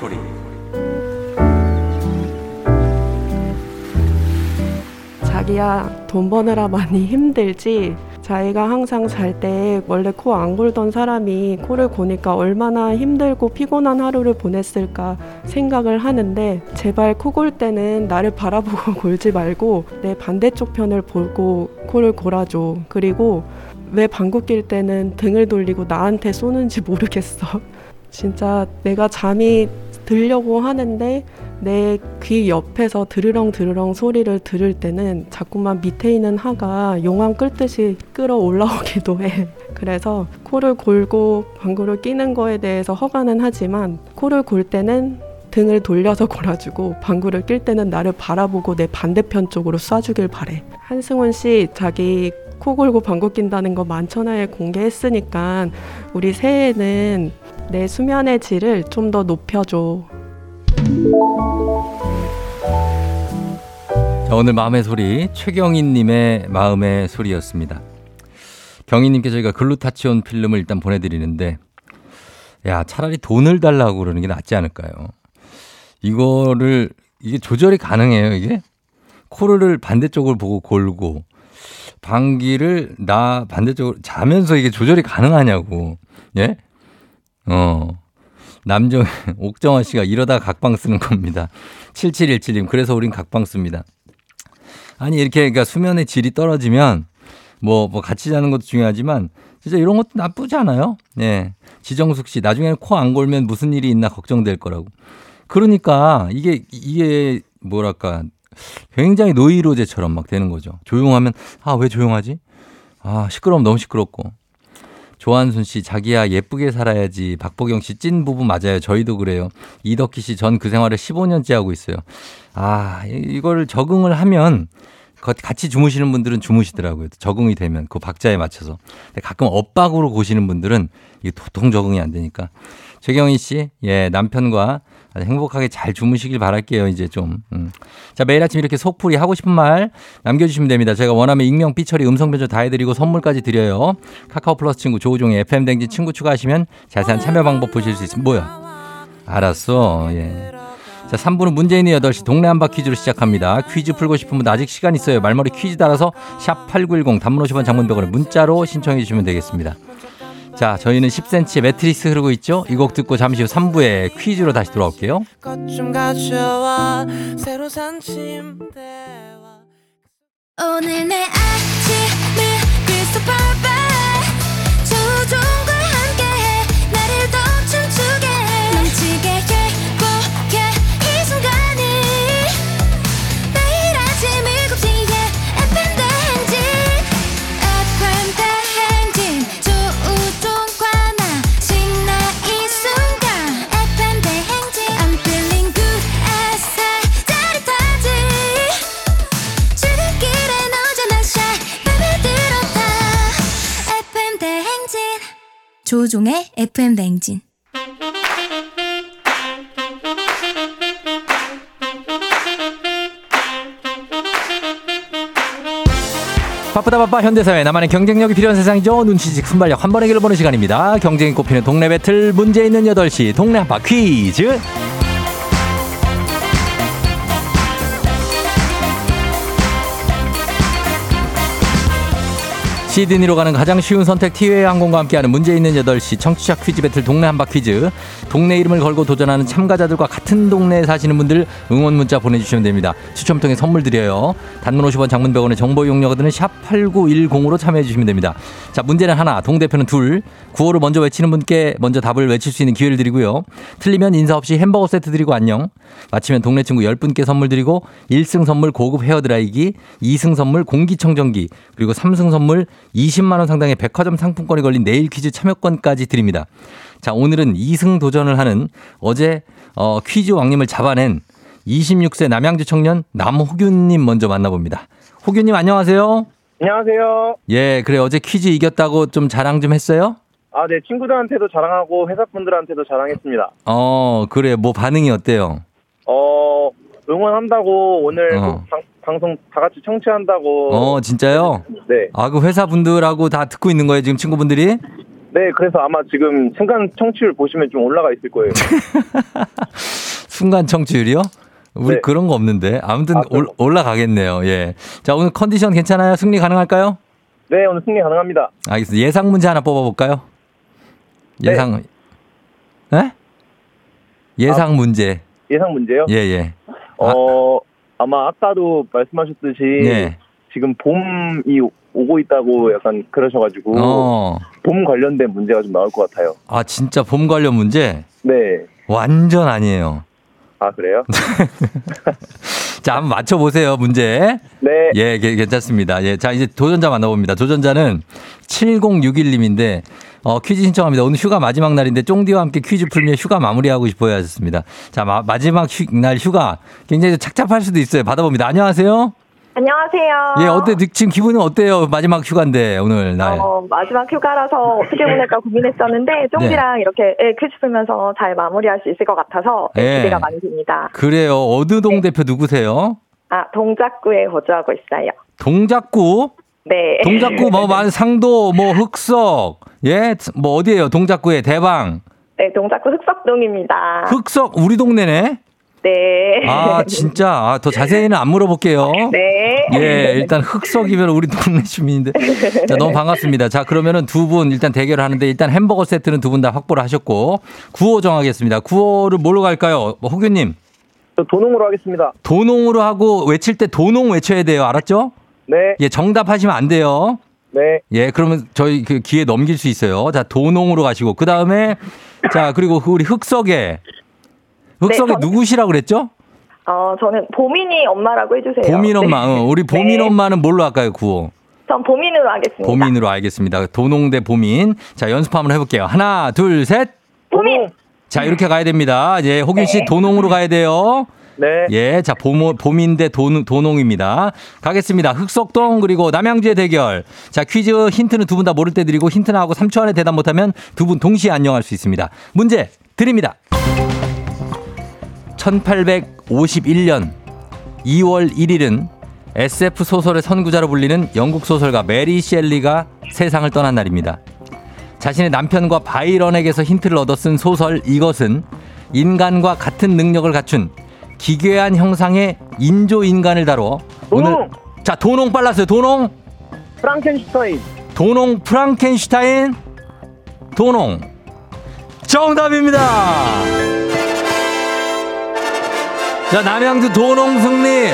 자기야, 돈 버느라 많이 힘들지? 자기가 항상 잘 때 원래 코 안 골던 사람이 코를 고니까 얼마나 힘들고 피곤한 하루를 보냈을까 생각을 하는데 제발 코 골 때는 나를 바라보고 골지 말고 내 반대쪽 편을 보고 코를 골아줘. 그리고 왜 방귀 낄 때는 등을 돌리고 나한테 쏘는지 모르겠어. 진짜 내가 잠이 들려고 하는데 내 귀 옆에서 드르렁드르렁 소리를 들을 때는 자꾸만 밑에 있는 하가 용암 끓듯이 끌어올라오기도 해. 그래서 코를 골고 방구를 끼는 거에 대해서 허가는 하지만 코를 골 때는 등을 돌려서 골아주고 방구를 낄 때는 나를 바라보고 내 반대편 쪽으로 쏴주길 바래. 한승원 씨 자기 코 골고 방구 낀다는 거 만천하에 공개했으니까 우리 새해에는 내 수면의 질을 좀 더 높여줘. 자, 오늘 마음의 소리 최경희님의 마음의 소리였습니다. 경희님께 저희가 글루타치온 필름을 일단 보내드리는데, 야 차라리 돈을 달라고 그러는 게 낫지 않을까요? 이거를 이게 조절이 가능해요. 이게 코를 반대쪽을 보고 골고 방귀를 나 반대쪽으로 자면서 이게 조절이 가능하냐고. 예? 남정 옥정아 씨가 이러다 각방 쓰는 겁니다. 7717님 그래서 우린 각방 씁니다. 아니 이렇게 그러니까 수면의 질이 떨어지면 뭐 같이 자는 것도 중요하지만 진짜 이런 것도 나쁘지 않아요. 예. 지정숙 씨 나중에는 코 안 골면 무슨 일이 있나 걱정될 거라고. 그러니까 이게 뭐랄까 굉장히 노이로제처럼 막 되는 거죠. 조용하면 아 왜 조용하지? 아 시끄러우면 너무 시끄럽고. 조한순 씨 자기야 예쁘게 살아야지. 박보경 씨 찐 부부 맞아요. 저희도 그래요. 이덕희 씨 전 그 생활을 15년째 하고 있어요. 아 이걸 적응을 하면 같이 주무시는 분들은 주무시더라고요. 적응이 되면 그 박자에 맞춰서. 근데 가끔 엇박으로 고시는 분들은 이게 도통 적응이 안 되니까. 최경희 씨 예 남편과 행복하게 잘 주무시길 바랄게요. 이제 좀. 자, 매일 아침 이렇게 속풀이 하고 싶은 말 남겨주시면 됩니다. 제가 원하면 익명, 삐처리, 음성변조 다 해드리고 선물까지 드려요. 카카오 플러스 친구 조우종의 FM댕진 친구 추가하시면 자세한 참여 방법 보실 수 있습니다. 뭐야? 알았어. 예. 자, 3부는 문재인의 8시 동네 한바 퀴즈로 시작합니다. 퀴즈 풀고 싶은 분 아직 시간 있어요. 말머리 퀴즈 달아서 샵8910 단문 50원 장문 100원에 문자로 신청해 주시면 되겠습니다. 자, 저희는 10cm의 매트릭스 흐르고 있죠? 이 곡 듣고 잠시 후 3부에 퀴즈로 다시 돌아올게요. 오늘 내 아침을 Crystal Perfect 조종과 함께해 나를 더 춤추게 넘치게 행복해 이 순간이 매일 아침 7시에 FM 대행진 FM 대행진 조우종의 FM 냉진. 바쁘다 바빠 현대사회 나만의 경쟁력이 필요한 세상이죠. 눈치직 순발력 한 번의 길을 보는 시간입니다. 경쟁이 꼽히는 동네 배틀 문제 있는 8시 동네 한바 퀴즈. 시드니로 가는 가장 쉬운 선택 티웨이 항공과 함께하는 문제 있는 8시 청취자 퀴즈 배틀 동네 한바 퀴즈. 동네 이름을 걸고 도전하는 참가자들과 같은 동네에 사시는 분들 응원 문자 보내주시면 됩니다. 추첨 통해 선물 드려요. 단문 50원 장문 100원의 정보 이용료가 드는 샵 8910으로 참여해 주시면 됩니다. 자 문제는 하나 동대표는 둘 구호를 먼저 외치는 분께 먼저 답을 외칠 수 있는 기회를 드리고요. 틀리면 인사 없이 햄버거 세트 드리고 안녕. 마치면 동네 친구 10분께 선물 드리고 1승 선물 고급 헤어드라이기 2승 선물 공기청정기 그리고 3승 선물 20만 원 상당의 백화점 상품권이 걸린 내일 퀴즈 참여권까지 드립니다. 자, 오늘은 2승 도전을 하는 어제 퀴즈 왕님을 잡아낸 26세 남양주 청년 남호균님 먼저 만나봅니다. 호균님 안녕하세요. 안녕하세요. 예, 그래 어제 퀴즈 이겼다고 좀 자랑 좀 했어요? 아, 네 친구들한테도 자랑하고 회사분들한테도 자랑했습니다. 그래 뭐 반응이 어때요? 응원한다고 오늘. 방송 다 같이 청취한다고. 진짜요? 네. 아, 그 회사 분들하고 다 듣고 있는 거예요, 지금 친구분들이? 네, 그래서 아마 지금 순간 청취율 보시면 좀 올라가 있을 거예요. 순간 청취율이요? 우리 네. 그런 거 없는데. 아무튼 올라가겠네요. 예. 자, 오늘 컨디션 괜찮아요? 승리 가능할까요? 네, 오늘 승리 가능합니다. 알겠습니다. 예상 문제 하나 뽑아볼까요? 네. 예상. 네? 예상 문제. 예상 문제요? 예, 예. 아마 아까도 말씀하셨듯이 네. 지금 봄이 오고 있다고 약간 그러셔가지고 봄 관련된 문제가 좀 나올 것 같아요. 아 진짜 봄 관련 문제? 네. 완전 아니에요. 아, 그래요? 자, 한번 맞춰보세요, 문제. 네. 예, 괜찮습니다. 예, 자, 이제 도전자 만나봅니다. 도전자는 7061님인데, 퀴즈 신청합니다. 오늘 휴가 마지막 날인데, 쫑디와 함께 퀴즈 풀며 휴가 마무리하고 싶어요 하셨습니다. 자, 마지막 날 휴가. 굉장히 착잡할 수도 있어요. 받아봅니다. 안녕하세요. 안녕하세요. 예, 어때? 지금 기분은 어때요? 마지막 휴가인데, 오늘 날. 마지막 휴가라서 어떻게 보낼까 고민했었는데, 쫑디랑 네. 이렇게 퀴즈 풀면서 잘 마무리할 수 있을 것 같아서 네. 기대가 많이 됩니다. 그래요. 어느 동 네. 대표 누구세요? 아, 동작구에 거주하고 있어요. 동작구? 네. 동작구 상도, 흑석, 예? 어디예요? 동작구에 대방? 네, 동작구 흑석동입니다. 흑석, 우리 동네네? 네. 아, 진짜. 아, 더 자세히는 안 물어볼게요. 네. 예, 일단 흑석이면 우리 동네 주민인데. 자, 너무 반갑습니다. 자, 그러면은 두 분 일단 대결을 하는데 일단 햄버거 세트는 두 분 다 확보를 하셨고, 구호 정하겠습니다. 구호를 뭘로 갈까요? 호규님. 저 도농으로 하겠습니다. 도농으로 하고 외칠 때 도농 외쳐야 돼요. 알았죠? 네. 예, 정답하시면 안 돼요. 네. 예, 그러면 저희 그 기회 넘길 수 있어요. 자, 도농으로 가시고, 그 다음에, 자, 그리고 우리 흑석에 흑석이 네, 누구시라고 그랬죠? 저는 보민이 엄마라고 해주세요. 보민 엄마. 네. 우리 보민 네. 엄마는 뭘로 할까요, 구호? 전 보민으로 하겠습니다. 보민으로 알겠습니다. 도농대 보민. 자, 연습 한번 해볼게요. 하나, 둘, 셋. 보민. 자, 이렇게 가야 됩니다. 이제 호균 씨 네. 도농으로 가야 돼요. 네. 예, 자, 보민대 도농입니다. 가겠습니다. 흑석동 그리고 남양주의 대결. 자, 퀴즈 힌트는 두 분 다 모를 때 드리고 힌트 나오고 3초 안에 대답 못하면 두 분 동시에 안녕할 수 있습니다. 문제 드립니다. 1851년 2월 1일은 SF 소설의 선구자로 불리는 영국 소설가 메리 셸리가 세상을 떠난 날입니다. 자신의 남편과 바이런에게서 힌트를 얻어 쓴 소설 이것은 인간과 같은 능력을 갖춘 기괴한 형상의 인조인간을 다뤄 도농! 오늘 자, 도농 빨랐어요. 도농! 프랑켄슈타인. 도농 프랑켄슈타인. 도농 정답입니다. 자, 남양주 도농 승리.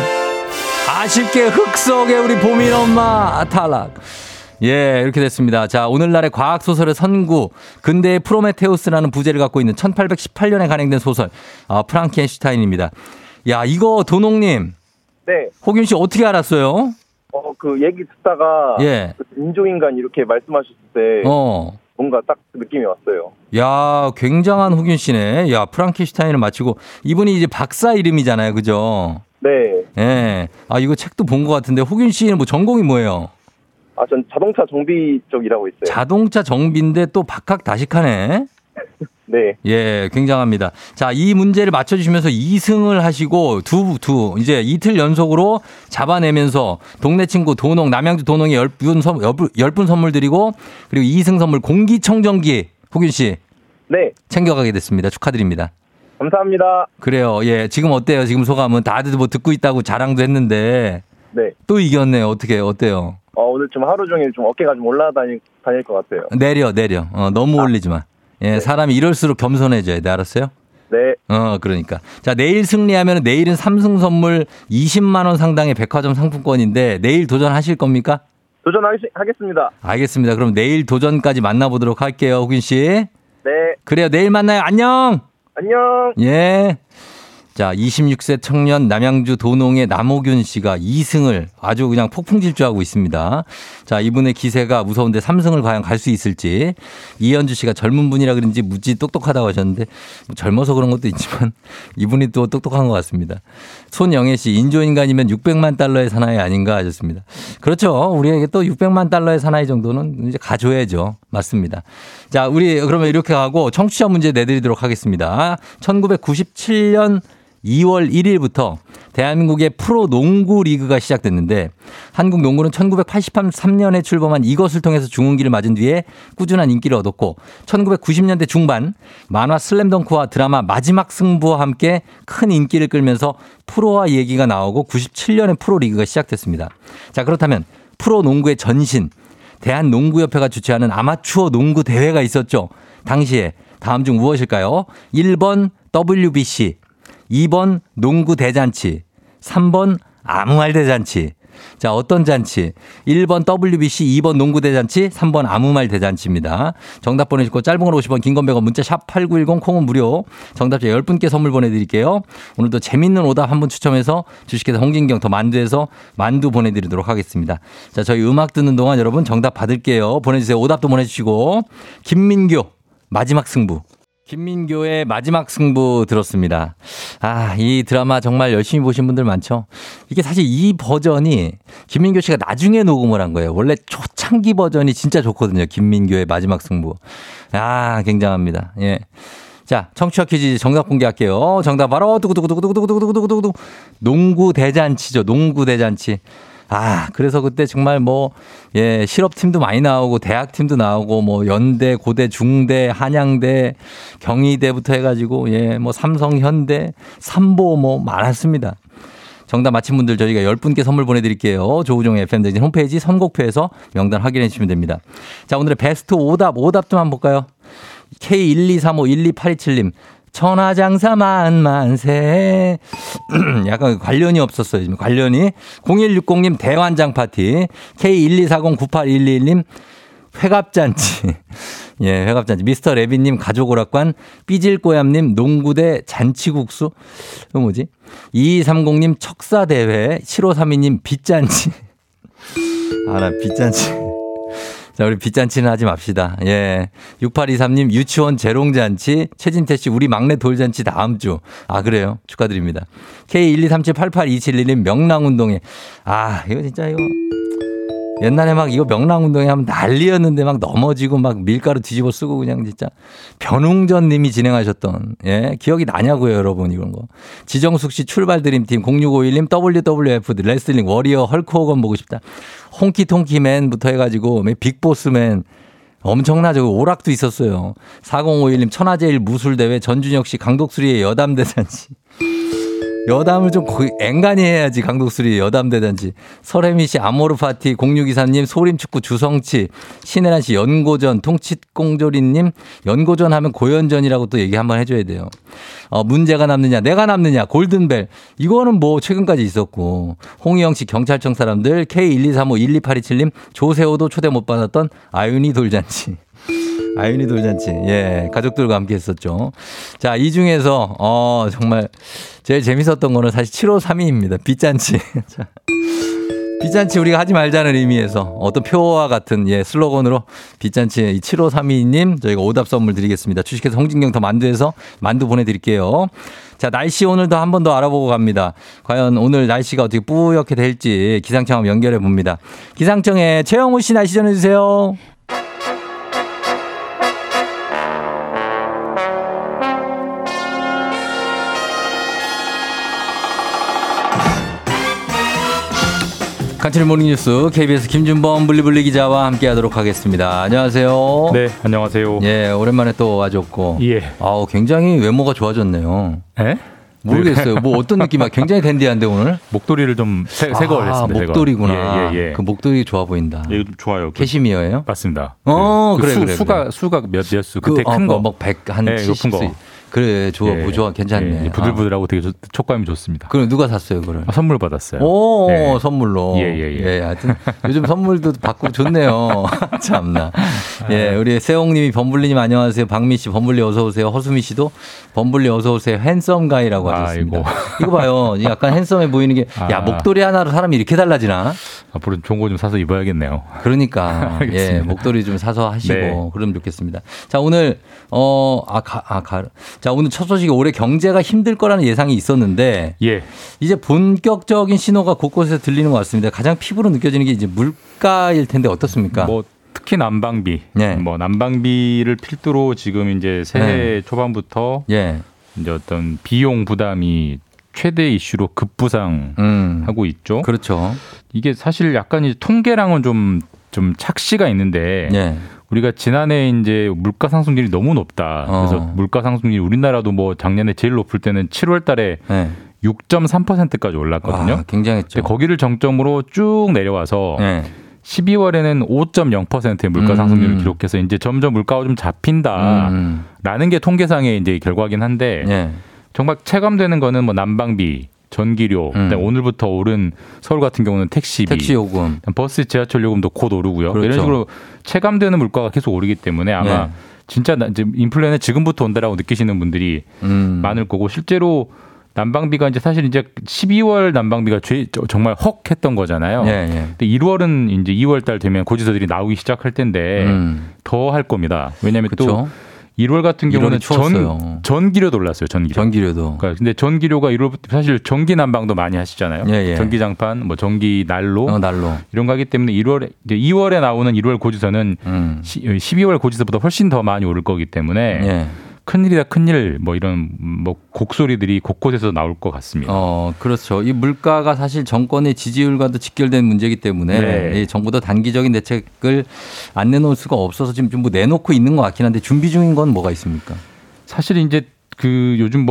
아쉽게 흑석의 우리 보민 엄마 탈락. 예, 이렇게 됐습니다. 자, 오늘날의 과학소설의 선구, 근대의 프로메테우스라는 부제를 갖고 있는 1818년에 간행된 소설, 프랑켄슈타인입니다. 야, 이거 도농님. 네. 호균 씨 어떻게 알았어요? 그 얘기 듣다가. 예. 인조인간 이렇게 말씀하셨을 때. 뭔가 딱 느낌이 왔어요. 야, 굉장한 호균 씨네. 야, 프랑켄슈타인을 마치고 이분이 이제 박사 이름이잖아요, 그죠? 네. 예. 아, 이거 책도 본 것 같은데 호균 씨는 전공이 뭐예요? 아, 전 자동차 정비 쪽 일하고 있어요. 자동차 정비인데 또 박학다식하네. 네. 예, 굉장합니다. 자, 이 문제를 맞춰주시면서 2승을 하시고 이제 이틀 연속으로 잡아내면서 동네 친구 도농, 남양주 도농에 10분 선물 드리고, 그리고 2승 선물 공기청정기, 호균 씨. 네. 챙겨가게 됐습니다. 축하드립니다. 감사합니다. 그래요. 예, 지금 어때요? 지금 소감은 다들 뭐 듣고 있다고 자랑도 했는데. 네. 또 이겼네요. 어때요? 오늘 좀 하루 종일 좀 어깨가 좀 올라다닐 것 같아요. 내려. 너무 올리지 마. 예, 네. 사람이 이럴수록 겸손해져야 돼. 알았어요? 네. 그러니까. 자, 내일 승리하면 내일은 삼승 선물 20만 원 상당의 백화점 상품권인데 내일 도전하실 겁니까? 도전하겠습니다. 알겠습니다. 그럼 내일 도전까지 만나보도록 할게요, 호균 씨. 네. 그래요. 내일 만나요. 안녕. 예. 자, 26세 청년 남양주 도농의 남호균 씨가 2승을 아주 그냥 폭풍 질주하고 있습니다. 자, 이분의 기세가 무서운데 3승을 과연 갈 수 있을지. 이현주 씨가 젊은 분이라 그런지 무지 똑똑하다고 하셨는데 젊어서 그런 것도 있지만 이분이 또 똑똑한 것 같습니다. 손영애 씨, 인조인간이면 600만 달러의 사나이 아닌가 하셨습니다. 그렇죠. 우리에게 또 600만 달러의 사나이 정도는 이제 가져야죠. 맞습니다. 자, 우리 그러면 이렇게 하고 청취자 문제 내드리도록 하겠습니다. 1997년 2월 1일부터 대한민국의 프로농구 리그가 시작됐는데 한국 농구는 1983년에 출범한 이것을 통해서 중흥기를 맞은 뒤에 꾸준한 인기를 얻었고 1990년대 중반 만화 슬램덩크와 드라마 마지막 승부와 함께 큰 인기를 끌면서 프로와 얘기가 나오고 97년에 프로리그가 시작됐습니다. 자, 그렇다면 프로농구의 전신 대한농구협회가 주최하는 아마추어 농구 대회가 있었죠. 당시에 다음 중 무엇일까요? 1번 WBC, 2번 농구 대잔치, 3번 아무말 대잔치, 자, 어떤 잔치? 1번 WBC, 2번 농구대잔치, 3번 아무말 대잔치입니다. 정답 보내주시고 짧은 건 50원, 긴 건 100원, 문자 샵 8910, 콩은 무료. 정답자 10분께 선물 보내드릴게요. 오늘도 재밌는 오답 한 분 추첨해서 주식회사 홍진경 더 만두에서 만두 보내드리도록 하겠습니다. 자, 저희 음악 듣는 동안 여러분 정답 받을게요. 보내주세요. 오답도 보내주시고. 김민교 마지막 승부. 김민교의 마지막 승부 들었습니다. 아, 이 드라마 정말 열심히 보신 분들 많죠? 이게 사실 이 버전이 김민교 씨가 나중에 녹음을 한 거예요. 원래 초창기 버전이 진짜 좋거든요. 김민교의 마지막 승부. 아, 굉장합니다. 예. 자, 청취자 퀴즈 정답 공개할게요. 정답 바로 두구두구두구두구두구두구두구 농구 대잔치죠. 농구 대잔치. 아, 그래서 그때 정말 뭐, 예, 실업팀도 많이 나오고, 대학팀도 나오고, 뭐, 연대, 고대, 중대, 한양대, 경희대부터 해가지고, 예, 뭐, 삼성, 현대, 삼보, 뭐, 많았습니다. 정답 맞힌 분들 저희가 10분께 선물 보내드릴게요. 조우종의 FM대진 홈페이지 선곡표에서 명단 확인해 주시면 됩니다. 자, 오늘의 베스트 오답 좀 한번 볼까요? K123512827님. 천하장사 만만세. 약간 관련이 없었어요. 지금 관련이. 0160님 대환장 파티. K124098111님 회갑잔치. 예, 회갑잔치. 미스터 레비님 가족 오락관. 삐질꼬얌님 농구대 잔치국수. 이거 뭐지? 2230님 척사대회. 7532님 빗잔치. 아, 나 빗잔치. 자, 우리 빚잔치는 하지 맙시다. 예. 6823님, 유치원 재롱잔치, 최진태 씨, 우리 막내 돌잔치 다음 주. 아, 그래요? 축하드립니다. K123788271님, 명랑운동회. 아, 이거 진짜 이거. 옛날에 막 이거 명랑운동회 하면 난리였는데 막 넘어지고 막 밀가루 뒤집어 쓰고 그냥 진짜. 변웅전 님이 진행하셨던, 예, 기억이 나냐고요, 여러분, 이런 거. 지정숙 씨 출발 드림팀, 0651님 WWF 레슬링 워리어 헐크 호건 보고 싶다. 홍키통키맨부터 해가지고 빅보스맨 엄청나죠. 오락도 있었어요. 4051님 천하제일 무술대회, 전준혁 씨 강독수리의 여담대잔치. 여담을 좀 거의 앵간히 해야지. 강독수리 여담대잔치. 설혜미 씨 아모르파티. 0623님 소림축구 주성치. 신혜란 씨 연고전. 통칫꽁조리님 연고전 하면 고연전이라고 또 얘기 한번 해줘야 돼요. 문제가 남느냐 내가 남느냐 골든벨. 이거는 뭐 최근까지 있었고. 홍희영 씨 경찰청 사람들. K123512827님 조세호도 초대 못 받았던 아윤이 돌잔치. 아윤이 돌잔치. 예, 가족들과 함께 했었죠. 자, 이 중에서 정말 제일 재밌었던 거는 사실 7532입니다. 빗잔치. 빗잔치 우리가 하지 말자는 의미에서 어떤 표어와 같은, 예, 슬로건으로 빗잔치. 이 7532님 저희가 오답 선물 드리겠습니다. 주식회사 홍진경 더 만두에서 만두 보내드릴게요. 자, 날씨 오늘도 한 번 더 알아보고 갑니다. 과연 오늘 날씨가 어떻게 뿌옇게 될지 기상청하고 연결해 봅니다. 기상청에 최영우 씨 날씨 전해주세요. 간추린 모닝뉴스 KBS 김준범 블리블리 기자와 함께하도록 하겠습니다. 안녕하세요. 네, 안녕하세요. 예, 오랜만에 또 와줬고. 예. 아우, 굉장히 외모가 좋아졌네요. 예? 모르겠어요. 뭐 어떤 느낌이야? 굉장히 댄디한데 오늘? 목도리를 좀 새거 올렸습니다. 아, 목도리구나. 예. 그 목도리 좋아 보인다. 예, 좋아요. 캐시미어예요? 맞습니다. 어, 그 그래. 수가 몇몇 수? 그때 큰 거 막 100 한 70 수. 그래, 좋아, 괜찮네. 예, 부들부들하고 되게 촉감이 좋습니다. 그럼 누가 샀어요, 그걸? 아, 선물 받았어요. 오, 예. 선물로. 예, 하여튼 요즘 선물도 받고 좋네요. 참나. 예, 우리 세홍님이 범블리님 안녕하세요. 박미 씨, 범블리 어서 오세요. 허수미 씨도 범블리 어서 오세요. 핸섬가이라고 하셨습니다. 이거 봐요, 약간 핸섬해 보이는 게. 야, 목도리 하나로 사람이 이렇게 달라지나? 앞으로 좋은 거 좀 사서 입어야겠네요. 그러니까. 예, 목도리 좀 사서 하시고. 네. 그러면 좋겠습니다. 자, 오늘 자, 오늘 첫 소식이 올해 경제가 힘들 거라는 예상이 있었는데, 예, 이제 본격적인 신호가 곳곳에서 들리는 것 같습니다. 가장 피부로 느껴지는 게 이제 물가일 텐데 어떻습니까? 뭐 특히 난방비, 예, 뭐 난방비를 필두로 지금 이제 새해, 예, 초반부터, 예, 이제 어떤 비용 부담이 최대 이슈로 급부상하고 있죠. 그렇죠. 이게 사실 약간 이제 통계랑은 좀 착시가 있는데. 예. 우리가 지난해 이제 물가 상승률이 너무 높다. 그래서 물가 상승률이 우리나라도 뭐 작년에 제일 높을 때는 7월 달에, 네, 6.3%까지 올랐거든요. 와, 굉장했죠. 근데 거기를 정점으로 쭉 내려와서, 네, 12월에는 5.0%의 물가 상승률을 기록해서 이제 점점 물가가 좀 잡힌다라는 게 통계상의 이제 결과긴 한데, 네, 정말 체감되는 거는 뭐 난방비, 전기료, 오늘부터 오른 서울 같은 경우는 택시비, 택시 요금, 버스 지하철 요금도 곧 오르고요. 그렇죠. 이런 식으로 체감되는 물가가 계속 오르기 때문에 아마 네. 진짜 인플레는 지금부터 온다라고 느끼시는 분들이 많을 거고, 실제로 난방비가 사실 12월 난방비가 정말 헉 했던 거잖아요. 예, 예. 근데 1월은 2월 달 되면 고지서들이 나오기 시작할 텐데 더 할 겁니다. 왜냐하면 그쵸? 또 1월 같은 경우는 전기료도 올랐어요. 전기료도. 그러니까 근데 전기료가 1월부터 사실 전기 난방도 많이 하시잖아요. 예, 예. 전기장판, 전기 난로, 이런 거 하기 때문에 2월에 나오는 1월 고지서는 12월 고지서보다 훨씬 더 많이 오를 거기 때문에 예. 큰일이다 큰일 이런 곡소리들이 곳곳에서 나올 것 같습니다. 그렇죠. 이 물가가 사실 정권의 지지율과도 직결된 문제이기 때문에 네. 정부도 단기적인 대책을 안 내놓을 수가 없어서 지금 좀 내놓고 있는 것 같긴 한데 준비 중인 건 뭐가 있습니까? 사실 요즘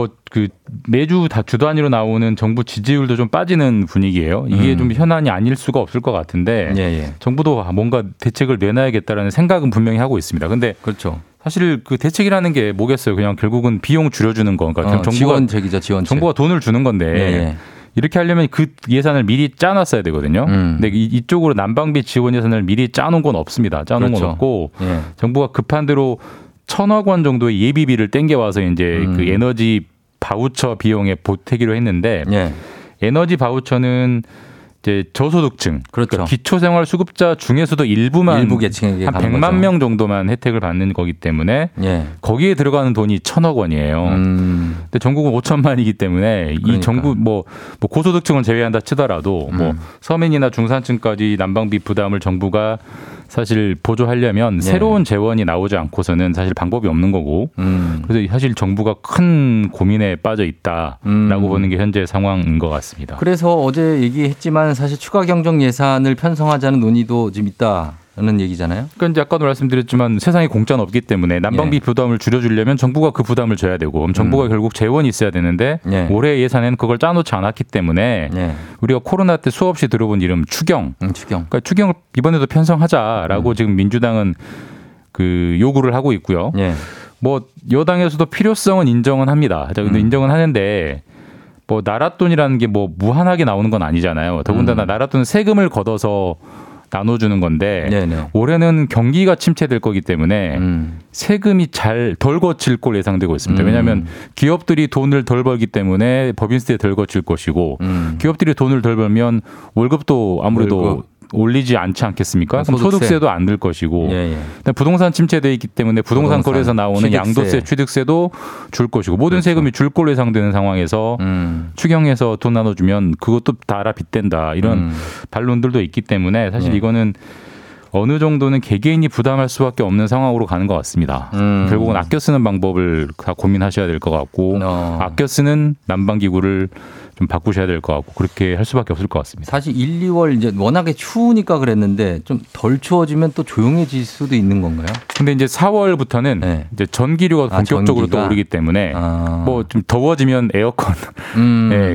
매주 다 주 단위로 나오는 정부 지지율도 좀 빠지는 분위기예요. 이게 좀 현안이 아닐 수가 없을 것 같은데 예, 예. 정부도 뭔가 대책을 내놔야겠다라는 생각은 분명히 하고 있습니다. 근데 그렇죠. 사실 대책이라는 게 뭐겠어요? 그냥 결국은 비용 줄여주는 거. 그러니까 지원책이죠. 정부가 돈을 주는 건데 예. 이렇게 하려면 그 예산을 미리 짜놨어야 되거든요. 근데 이쪽으로 난방비 지원 예산을 미리 짜놓은 건 없습니다. 짜놓은 그렇죠. 건 없고 예. 정부가 급한 대로 1,000억 원 정도의 예비비를 땡겨와서 그 에너지 바우처 비용에 보태기로 했는데 예. 에너지 바우처는 저소득층, 그렇죠. 그러니까 기초생활수급자 중에서도 일부 계층에게 한 100만 명 정도만 혜택을 받는 거기 때문에 예. 거기에 들어가는 돈이 1,000억 원이에요. 근데 전국은 5천만이기 때문에 그러니까. 이 전국 고소득층을 제외한다 치더라도 서민이나 중산층까지 난방비 부담을 정부가 사실 보조하려면 예. 새로운 재원이 나오지 않고서는 사실 방법이 없는 거고 그래서 사실 정부가 큰 고민에 빠져 있다라고 보는 게 현재 상황인 것 같습니다. 그래서 어제 얘기했지만 사실 추가 경정 예산을 편성하자는 논의도 지금 있다는 얘기잖아요. 그러니까 아까도 말씀드렸지만 세상에 공짜는 없기 때문에 난방비 예. 부담을 줄여주려면 정부가 그 부담을 져야 되고 정부가 결국 재원이 있어야 되는데 예. 올해 예산에는 그걸 짜놓지 않았기 때문에 예. 우리가 코로나 때 수없이 들어본 이름 추경. 그러니까 추경을 이번에도 편성하자라고 지금 민주당은 요구를 하고 있고요. 예. 여당에서도 필요성은 인정은 합니다. 근데 인정은 하는데 나랏돈이라는 게 무한하게 나오는 건 아니잖아요. 더군다나 나랏돈은 세금을 걷어서 나눠주는 건데 네네. 올해는 경기가 침체될 거기 때문에 세금이 덜 걷힐 꼴 예상되고 있습니다. 왜냐하면 기업들이 돈을 덜 벌기 때문에 법인세 덜 걷힐 것이고 기업들이 돈을 덜 벌면 월급도 아무래도 올리지 않지 않겠습니까? 그럼 소득세도 안 늘 것이고 예, 예. 부동산 침체되어 있기 때문에 부동산 거래에서 나오는 취득세. 양도세, 취득세도 줄 것이고 모든 그렇죠. 세금이 줄 꼴로 예상되는 상황에서 추경에서 돈 나눠주면 그것도 달아 빗댄다 이런 반론들도 있기 때문에 사실 이거는 어느 정도는 개개인이 부담할 수밖에 없는 상황으로 가는 것 같습니다. 결국은 아껴 쓰는 방법을 다 고민하셔야 될 것 같고 아껴 쓰는 난방기구를 좀 바꾸셔야 될 것 같고 그렇게 할 수밖에 없을 것 같습니다. 사실 1, 2월 워낙에 추우니까 그랬는데 좀 덜 추워지면 또 조용해질 수도 있는 건가요? 근데 4월부터는 전기료가 본격적으로 또 오르기 때문에 좀 더워지면 에어컨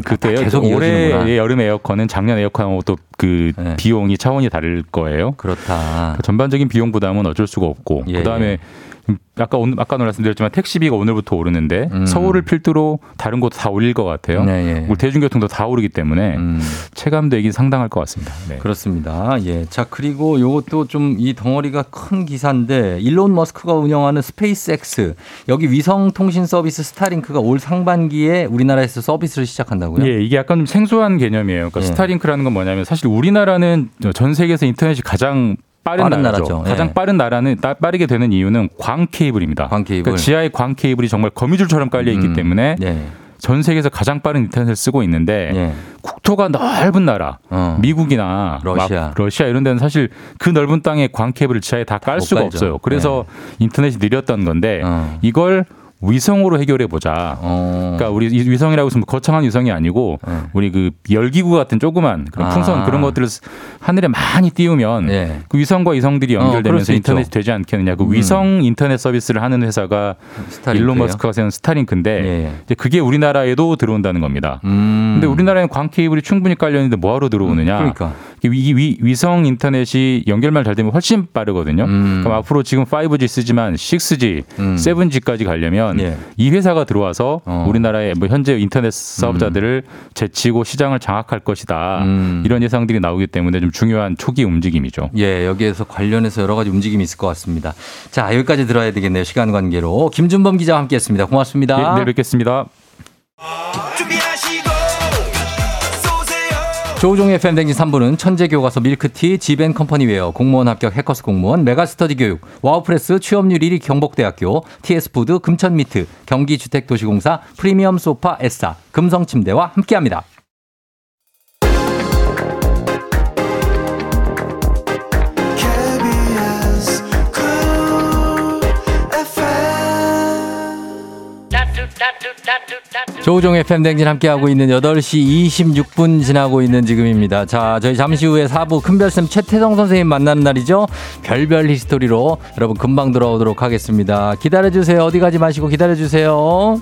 그때 계속 올해 여름 에어컨은 작년 에어컨하고 또 비용이 차원이 다를 거예요. 그렇다. 전반적인 비용 부담은 어쩔 수가 없고 그다음에 아까도 말씀드렸지만 택시비가 오늘부터 오르는데 서울을 필두로 다른 곳도 다 올릴 것 같아요. 네, 예. 대중교통도 다 오르기 때문에 체감되긴 상당할 것 같습니다. 네. 그렇습니다. 예. 자, 그리고 이것도 좀 이 덩어리가 큰 기사인데 일론 머스크가 운영하는 스페이스X 여기 위성통신 서비스 스타링크가 올 상반기에 우리나라에서 서비스를 시작한다고요? 예, 이게 약간 좀 생소한 개념이에요. 그러니까 스타링크라는 건 뭐냐면 사실 우리나라는 전 세계에서 인터넷이 가장 빠른 나라죠. 가장 빠른 나라는 빠르게 되는 이유는 광 케이블입니다. 그러니까 지하의 광 케이블이 정말 거미줄처럼 깔려 있기 때문에 전 세계에서 가장 빠른 인터넷을 쓰고 있는데 국토가 넓은 나라, 미국이나 러시아 이런 데는 사실 그 넓은 땅에 광 케이블을 지하에 다 깔 수가 없어요. 그래서 인터넷이 느렸던 건데 이걸 위성으로 해결해 보자. 그러니까 우리 위성이라고 하면 거창한 위성이 아니고 우리 그 열기구 같은 조그만 그런 풍선 그런 것들을 하늘에 많이 띄우면 그 위성과 이성들이 연결되면서 인터넷이 되지 않겠느냐. 그 위성 인터넷 서비스를 하는 회사가 일론 머스크가 세운 스타링크인데 이제 그게 우리나라에도 들어온다는 겁니다. 근데 우리나라에는 광 케이블이 충분히 깔려 있는데 뭐하러 들어오느냐? 그러니까. 위성 인터넷이 연결만 잘 되면 훨씬 빠르거든요. 그럼 앞으로 지금 5G 쓰지만 6G, 7G까지 가려면 되면 예. 이 회사가 들어와서 우리나라의 뭐 현재 인터넷 사업자들을 제치고 시장을 장악할 것이다. 이런 예상들이 나오기 때문에 좀 중요한 초기 움직임이죠. 예, 여기에서 관련해서 여러 가지 움직임이 있을 것 같습니다. 자, 여기까지 들어야 되겠네요. 시간 관계로. 김준범 기자와 함께했습니다. 고맙습니다. 네, 예, 뵙겠습니다. 조우종의 FM댕진 3부는 천재교과서 밀크티, 집앤컴퍼니웨어, 공무원 합격 해커스 공무원, 메가스터디 교육, 와우프레스 취업률 1위 경복대학교, TS푸드, 금천미트, 경기주택도시공사, 프리미엄 소파, 에싸, 금성침대와 함께합니다. 조우종의 팬댕진 함께하고 있는 8시 26분 지나고 있는 지금입니다. 자, 저희 잠시 후에 4부 큰별쌤 최태성 선생님 만나는 날이죠. 별별 히스토리로 여러분 금방 돌아오도록 하겠습니다. 기다려주세요. 어디 가지 마시고 기다려주세요.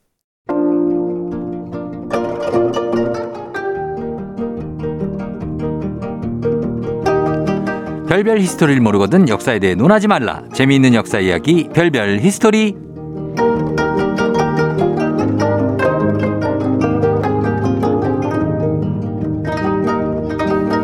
별별 히스토리를 모르거든 역사에 대해 논하지 말라. 재미있는 역사 이야기 별별 히스토리.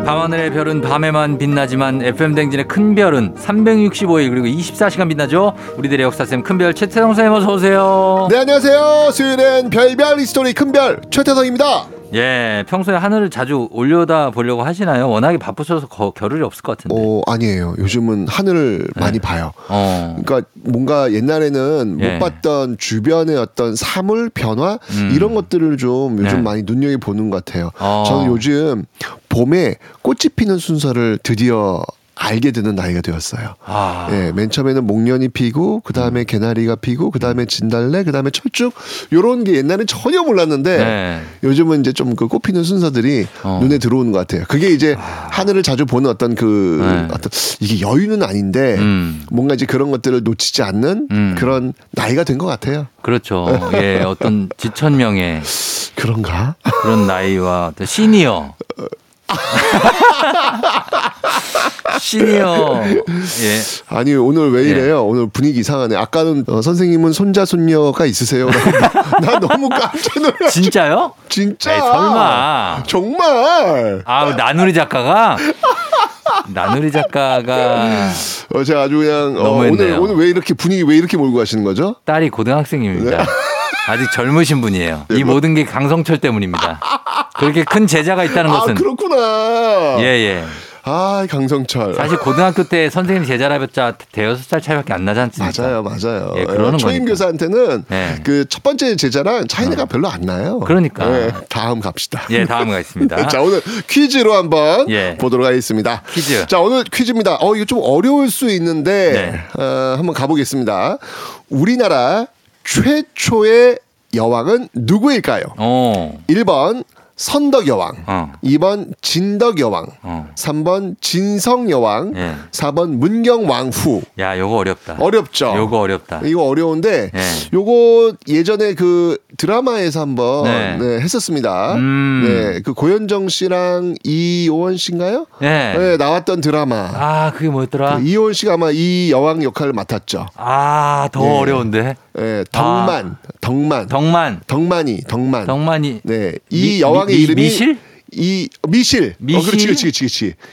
밤하늘의 별은 밤에만 빛나지만 FM댕진의 큰 별은 365일 그리고 24시간 빛나죠. 우리들의 역사쌤 큰별 최태성 선생님 어서 오세요. 네, 안녕하세요. 수요일엔 별별 히스토리 큰별 최태성입니다. 예, 평소에 하늘을 자주 올려다 보려고 하시나요? 워낙에 바쁘셔서 겨를이 없을 것 같은데. 아니에요. 요즘은 하늘을 예. 많이 봐요. 그러니까 뭔가 옛날에는 예. 못 봤던 주변의 어떤 사물 변화 이런 것들을 좀 요즘 예. 많이 눈여겨보는 것 같아요. 저는 요즘 봄에 꽃이 피는 순서를 드디어 알게 되는 나이가 되었어요. 예, 맨 처음에는 목련이 피고 그 다음에 개나리가 피고 그 다음에 진달래 그 다음에 철쭉 이런 게 옛날엔 전혀 몰랐는데 네. 요즘은 이제 좀 그 꽃피는 순서들이 눈에 들어오는 것 같아요. 그게 이제 하늘을 자주 보는 어떤 그 네. 어떤 이게 여유는 아닌데 뭔가 이제 그런 것들을 놓치지 않는 그런 나이가 된 것 같아요. 그렇죠. 예, 어떤 지천명의 그런가 그런 나이와 시니어. 시니어. 예. 아니 오늘 왜 이래요? 예. 오늘 분위기 이상하네. 아까는 선생님은 손자 손녀가 있으세요? 나 너무 깜짝 놀랐어. 진짜요? 진짜. 에이, 설마. 정말. 아, 나누리 작가가. 나누리 작가가 제가 아주 그냥 오늘 왜 이렇게 분위기 왜 이렇게 몰고 가시는 거죠? 딸이 고등학생입니다. 네. 아직 젊으신 분이에요. 이 모든 게 강성철 때문입니다. 그렇게 큰 제자가 있다는 것은. 아, 그렇구나. 예예. 예. 아, 강성철. 사실 고등학교 때 선생님 제자라봤자 대여섯 살 차이밖에 안 나지 않습니까? 맞아요, 맞아요. 예, 그러는 초임 거니까. 교사한테는 예. 그 첫 번째 제자랑 차이가 별로 안 나요. 그러니까 예, 다음 갑시다. 예, 다음 가겠습니다. 자, 오늘 퀴즈로 한번 예. 보도록 하겠습니다. 퀴즈. 자, 오늘 퀴즈입니다. 이거 좀 어려울 수 있는데 네. 한번 가보겠습니다. 우리나라 최초의 여왕은 누구일까요? 1번 선덕여왕, 2번 진덕여왕, 3번 진성여왕, 예. 4번 문경왕후. 야, 이거 어렵다. 어렵죠. 이거 어렵다. 이거 어려운데 이거 예. 예전에 그 드라마에서 한번 네. 네, 했었습니다. 네, 그 고현정 씨랑 이효원 씨인가요? 네. 네, 나왔던 드라마. 아, 그게 뭐였더라? 그 이효원 씨가 아마 이 여왕 역할을 맡았죠. 아, 더 네. 어려운데. 네, 덕만이. 네, 이 여왕. 이름이 미실.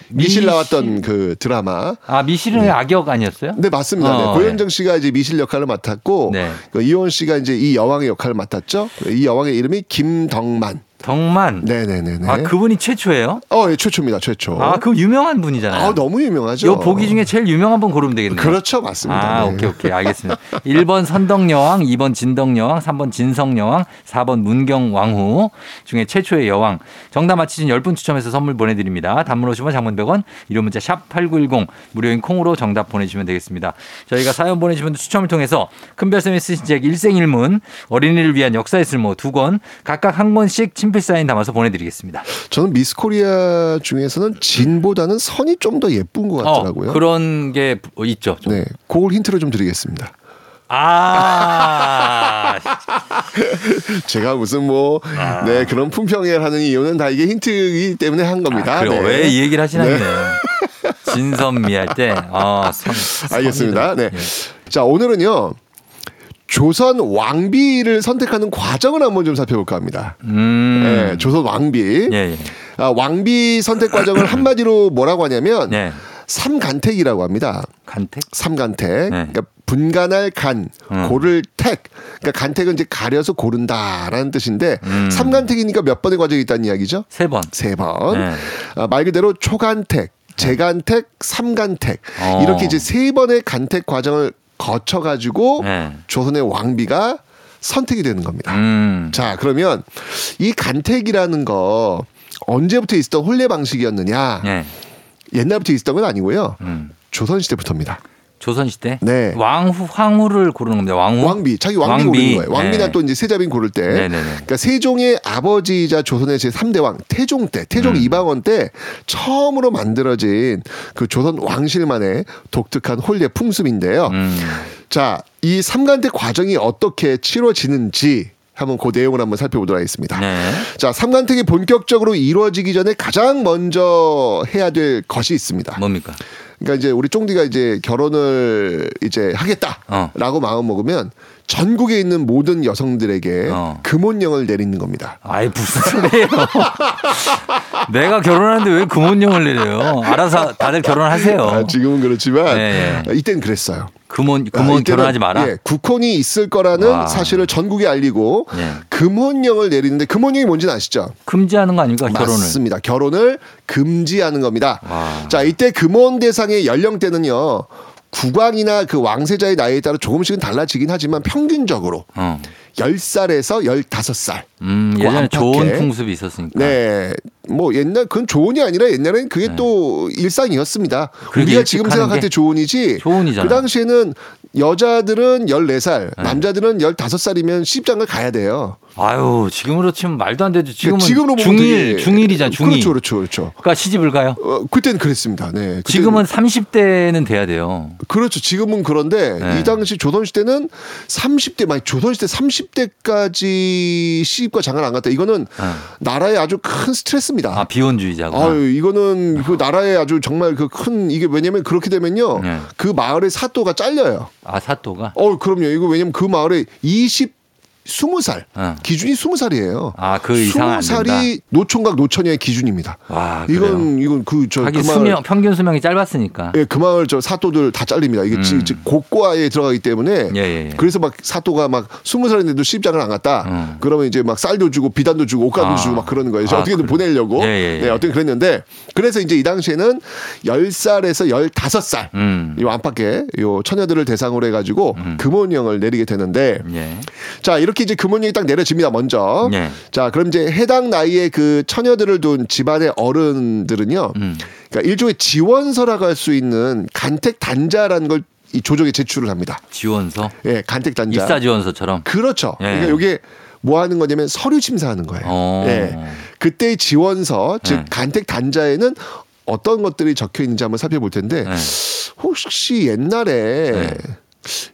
미실 나왔던 그 드라마. 아, 미실은 네. 악역 아니었어요? 네, 맞습니다. 네. 고현정 씨가 이제 미실 역할을 맡았고 네. 그 이효원 씨가 이제 이 여왕의 역할을 맡았죠. 이 여왕의 이름이 김덕만. 덕만. 네네네네. 아, 그분이 최초예요? 어, 예, 최초입니다. 최초. 아, 그럼 유명한 분이잖아요. 아, 너무 유명하죠. 요 보기 중에 제일 유명한 분 고르면 되겠네요. 그렇죠. 맞습니다. 아, 네. 오케이, 오케이. 알겠습니다. 1번 선덕여왕, 2번 진덕여왕, 3번 진성여왕, 4번 문경왕후 중에 최초의 여왕. 정답 맞히신 10분 추첨해서 선물 보내드립니다. 단문 50원, 장문 100원, 이름 문자 샵 8910 무료인 콩으로 정답 보내주시면 되겠습니다. 저희가 사연 보내주신 분들 추첨을 통해서 큰별쌤이 쓰신 책 일생일문, 어린이를 위한 역사의 쓸모 2권, 각각 한 권씩 필사인 담아서 보내드리겠습니다. 저는 미스코리아 중에서는 진보다는 선이 좀 더 예쁜 것 같더라고요. 그런 게 있죠. 좀. 네, 그걸 힌트로 좀 드리겠습니다. 아, 제가 무슨 뭐, 아. 네, 그런 품평회를 하는 이유는 다 이게 힌트이기 때문에 한 겁니다. 아, 그래요. 네. 왜 이 얘기를 하시나요? 네. 진선미 할 때. 아, 알겠습니다. 네. 네. 자, 오늘은요. 조선 왕비를 선택하는 과정을 한번 좀 살펴볼까 합니다. 네, 조선 왕비. 예, 예. 아, 왕비 선택 과정을 한마디로 뭐라고 하냐면 예. 삼간택이라고 합니다. 간택? 삼간택. 예. 그러니까 분간할 간, 고를 택. 그러니까 간택은 이제 가려서 고른다라는 뜻인데 삼간택이니까 몇 번의 과정이 있다는 이야기죠? 세 번. 세 번. 예. 아, 말 그대로 초간택, 재간택, 삼간택. 이렇게 이제 세 번의 간택 과정을 거쳐가지고 네. 조선의 왕비가 선택이 되는 겁니다. 자, 그러면 이 간택이라는 거 언제부터 있었던 혼례 방식이었느냐? 네. 옛날부터 있었던 건 아니고요. 조선시대부터입니다. 조선시대? 네. 황후를 고르는 겁니다. 왕후? 왕비. 자기 왕비 고르는 거예요. 왕비나 네. 또 이제 세자빈 고를 때. 네네네. 그러니까 세종의 아버지이자 조선의 제3대 왕 태종 때, 태종 이방원 때 처음으로 만들어진 그 조선 왕실만의 독특한 혼례 풍습인데요. 자, 이 삼간택 과정이 어떻게 치러지는지 한번 그 내용을 한번 살펴보도록 하겠습니다. 네. 자, 삼간택이 본격적으로 이루어지기 전에 가장 먼저 해야 될 것이 있습니다. 뭡니까? 그러니까 이제 우리 쫑디가 이제 결혼을 이제 하겠다라고 마음 먹으면 전국에 있는 모든 여성들에게 금혼령을 내리는 겁니다. 아이, 무슨 소리예요? 내가 결혼하는데 왜 금혼령을 내려요? 알아서 다들 결혼하세요. 아, 지금은 그렇지만 네. 이때는 그랬어요. 금혼 결혼하지 마라. 예, 국혼이 있을 거라는 와. 사실을 전국에 알리고 예. 금혼령을 내리는데 금혼령이 뭔지는 아시죠? 금지하는 거 아닙니까? 결혼을. 맞습니다. 결혼을 금지하는 겁니다. 와. 자, 이때 금혼 대상의 연령대는요. 국왕이나 그 왕세자의 나이에 따라 조금씩은 달라지긴 하지만 평균적으로 10살에서 15살. 예전에 좋은 풍습이 있었으니까. 네. 뭐 옛날 그건 조언이 아니라 옛날에는 그게 네. 또 일상이었습니다. 우리가 지금 생각할 때 조언이지. 조언이잖아요. 그 당시에는 여자들은 14살, 네. 남자들은 15살이면 시집장을 가야 돼요. 아유, 지금으로 치면 말도 안 되죠. 지금은 중일이잖아요. 중일. 그렇죠. 그러니까 시집을 가요? 그때는 그랬습니다. 네. 그때는. 지금은 30대는 돼야 돼요. 그렇죠. 지금은 그런데 네. 이 당시 조선시대는 30대, 만약 조선시대 30대까지 시집과 장을 안 갔다. 이거는 네. 나라에 아주 큰 스트레스입니다. 아, 비혼주의자고. 아유, 이거는 그 나라에 아주 정말 그 큰 이게 왜냐면 그렇게 되면요. 네. 그 마을의 사또가 잘려요. 아, 사또가? 그럼요. 이거 왜냐면 그 마을에 20살. 기준이 20살이에요. 아, 그 이상 20살이 노총각 노처녀의 기준입니다. 와, 이건 하긴 그 수명, 평균 수명이 짧았으니까. 예, 그 마을 저 사또들 다 잘립니다. 이게 고과에 들어가기 때문에. 예. 그래서 막 사또가 막 20살인데도 시집장을 안 갔다. 그러면 이제 막 쌀도 주고 비단도 주고 옷값도 주고 막 그러는 거예요. 어떻게든 보내려고. 네, 어떻게 그랬는데 그래서 이제 이 당시에는 10살에서 15살 이 안팎의 요 처녀들을 대상으로 해가지고 금혼령을 내리게 되는데. 예. 자, 이렇게 이제 금혼령이 딱 내려집니다. 먼저. 네. 자, 그럼 이제 해당 나이에 그 처녀들을 둔 집안의 어른들은요. 그러니까 일종의 지원서라고 할 수 있는 간택 단자라는 걸 이 조정에 제출을 합니다. 지원서? 예, 간택 단자. 입사 지원서처럼. 그렇죠. 예. 그러니까 이게 뭐 하는 거냐면 서류 심사하는 거예요. 예. 그때의 지원서, 즉 간택 단자에는 어떤 것들이 적혀 있는지 한번 살펴볼 텐데 혹시 옛날에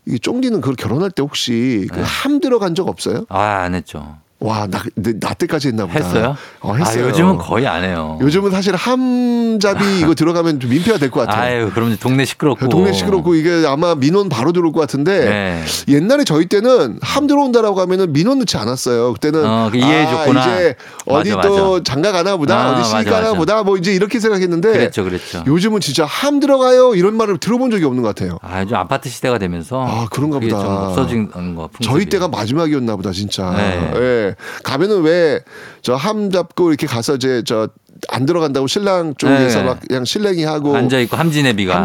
이 쫑디는 그 결혼할 때 혹시 그 함 들어간 적 없어요? 아, 안 했죠. 와, 나 때까지 했나 보다. 했어요? 했어요. 아, 요즘은 거의 안 해요. 요즘은 사실 함잡이 이거 들어가면 좀 민폐가 될 것 같아요. 아유, 그럼 동네 시끄럽고 이게 아마 민원 바로 들어올 것 같은데 옛날에 저희 때는 함 들어온다라고 하면은 민원 넣지 않았어요. 그때는 이해해줬구나. 이제 어디 맞아. 또 장가 가나 보다, 어디 시집 가나 보다, 뭐 이제 이렇게 생각했는데 그랬죠. 요즘은 진짜 함 들어가요 이런 말을 들어본 적이 없는 것 같아요. 아, 요즘 아파트 시대가 되면서 그런가 보다. 좀 없어진 거. 저희 때가 마지막이었나 보다 진짜. 네. 네. 예. 가면은 왜 저 함 잡고 이렇게 가서 이제 저 안 들어간다고 신랑 쪽에서 네. 막 그냥 실랭이 하고 앉아 있고 함진애비가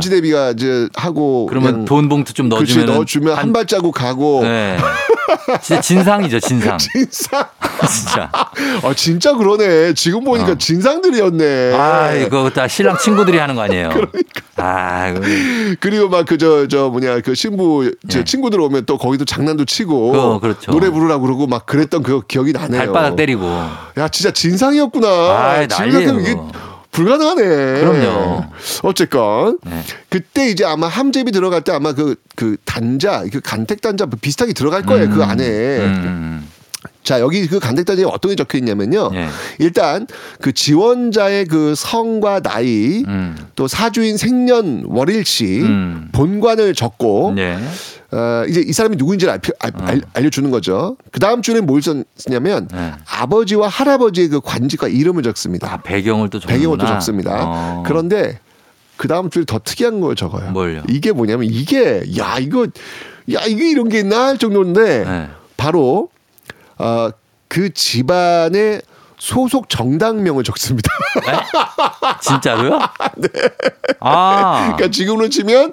이제 하고 그러면 돈 봉투 좀 넣어주면 한 발자국 가고 네. 진짜 진상이죠 진상 진짜 진짜 그러네 지금 보니까 진상들이었네 아 이거 다 신랑 친구들이 하는 거 아니에요 그러니까 아 그리고 막 저 뭐냐 그 신부 제 네. 친구들 오면 또 거기도 장난도 치고 그렇죠. 노래 부르라고 그러고 막 그랬던 그 기억이 나네요 발바닥 때리고 야 진짜 진상이었구나 아 난리 이게 불가능하네. 그럼요. 어쨌건 네. 그때 이제 아마 함재비 들어갈 때 아마 그 단자, 그 간택 단자 비슷하게 들어갈 거예요 그 안에. 자 여기 그 간택 단자에 어떤 게 적혀 있냐면요. 네. 일단 그 지원자의 그 성과 나이, 또 사주인 생년월일시, 본관을 적고. 네. 이제 이 사람이 누구인지를 알려주는 거죠. 그 다음 주는 뭘 썼냐면 네. 아버지와 할아버지의 그 관직과 이름을 적습니다. 아, 배경을 또 적습니다. 그런데 그 다음 주에 더 특이한 걸 적어요. 뭘요? 이게 뭐냐면 이게 이런 게 있나 할 정도인데 네. 바로 그 집안의 소속 정당명을 적습니다. 진짜로요? 네. 아. 그러니까 지금으로 치면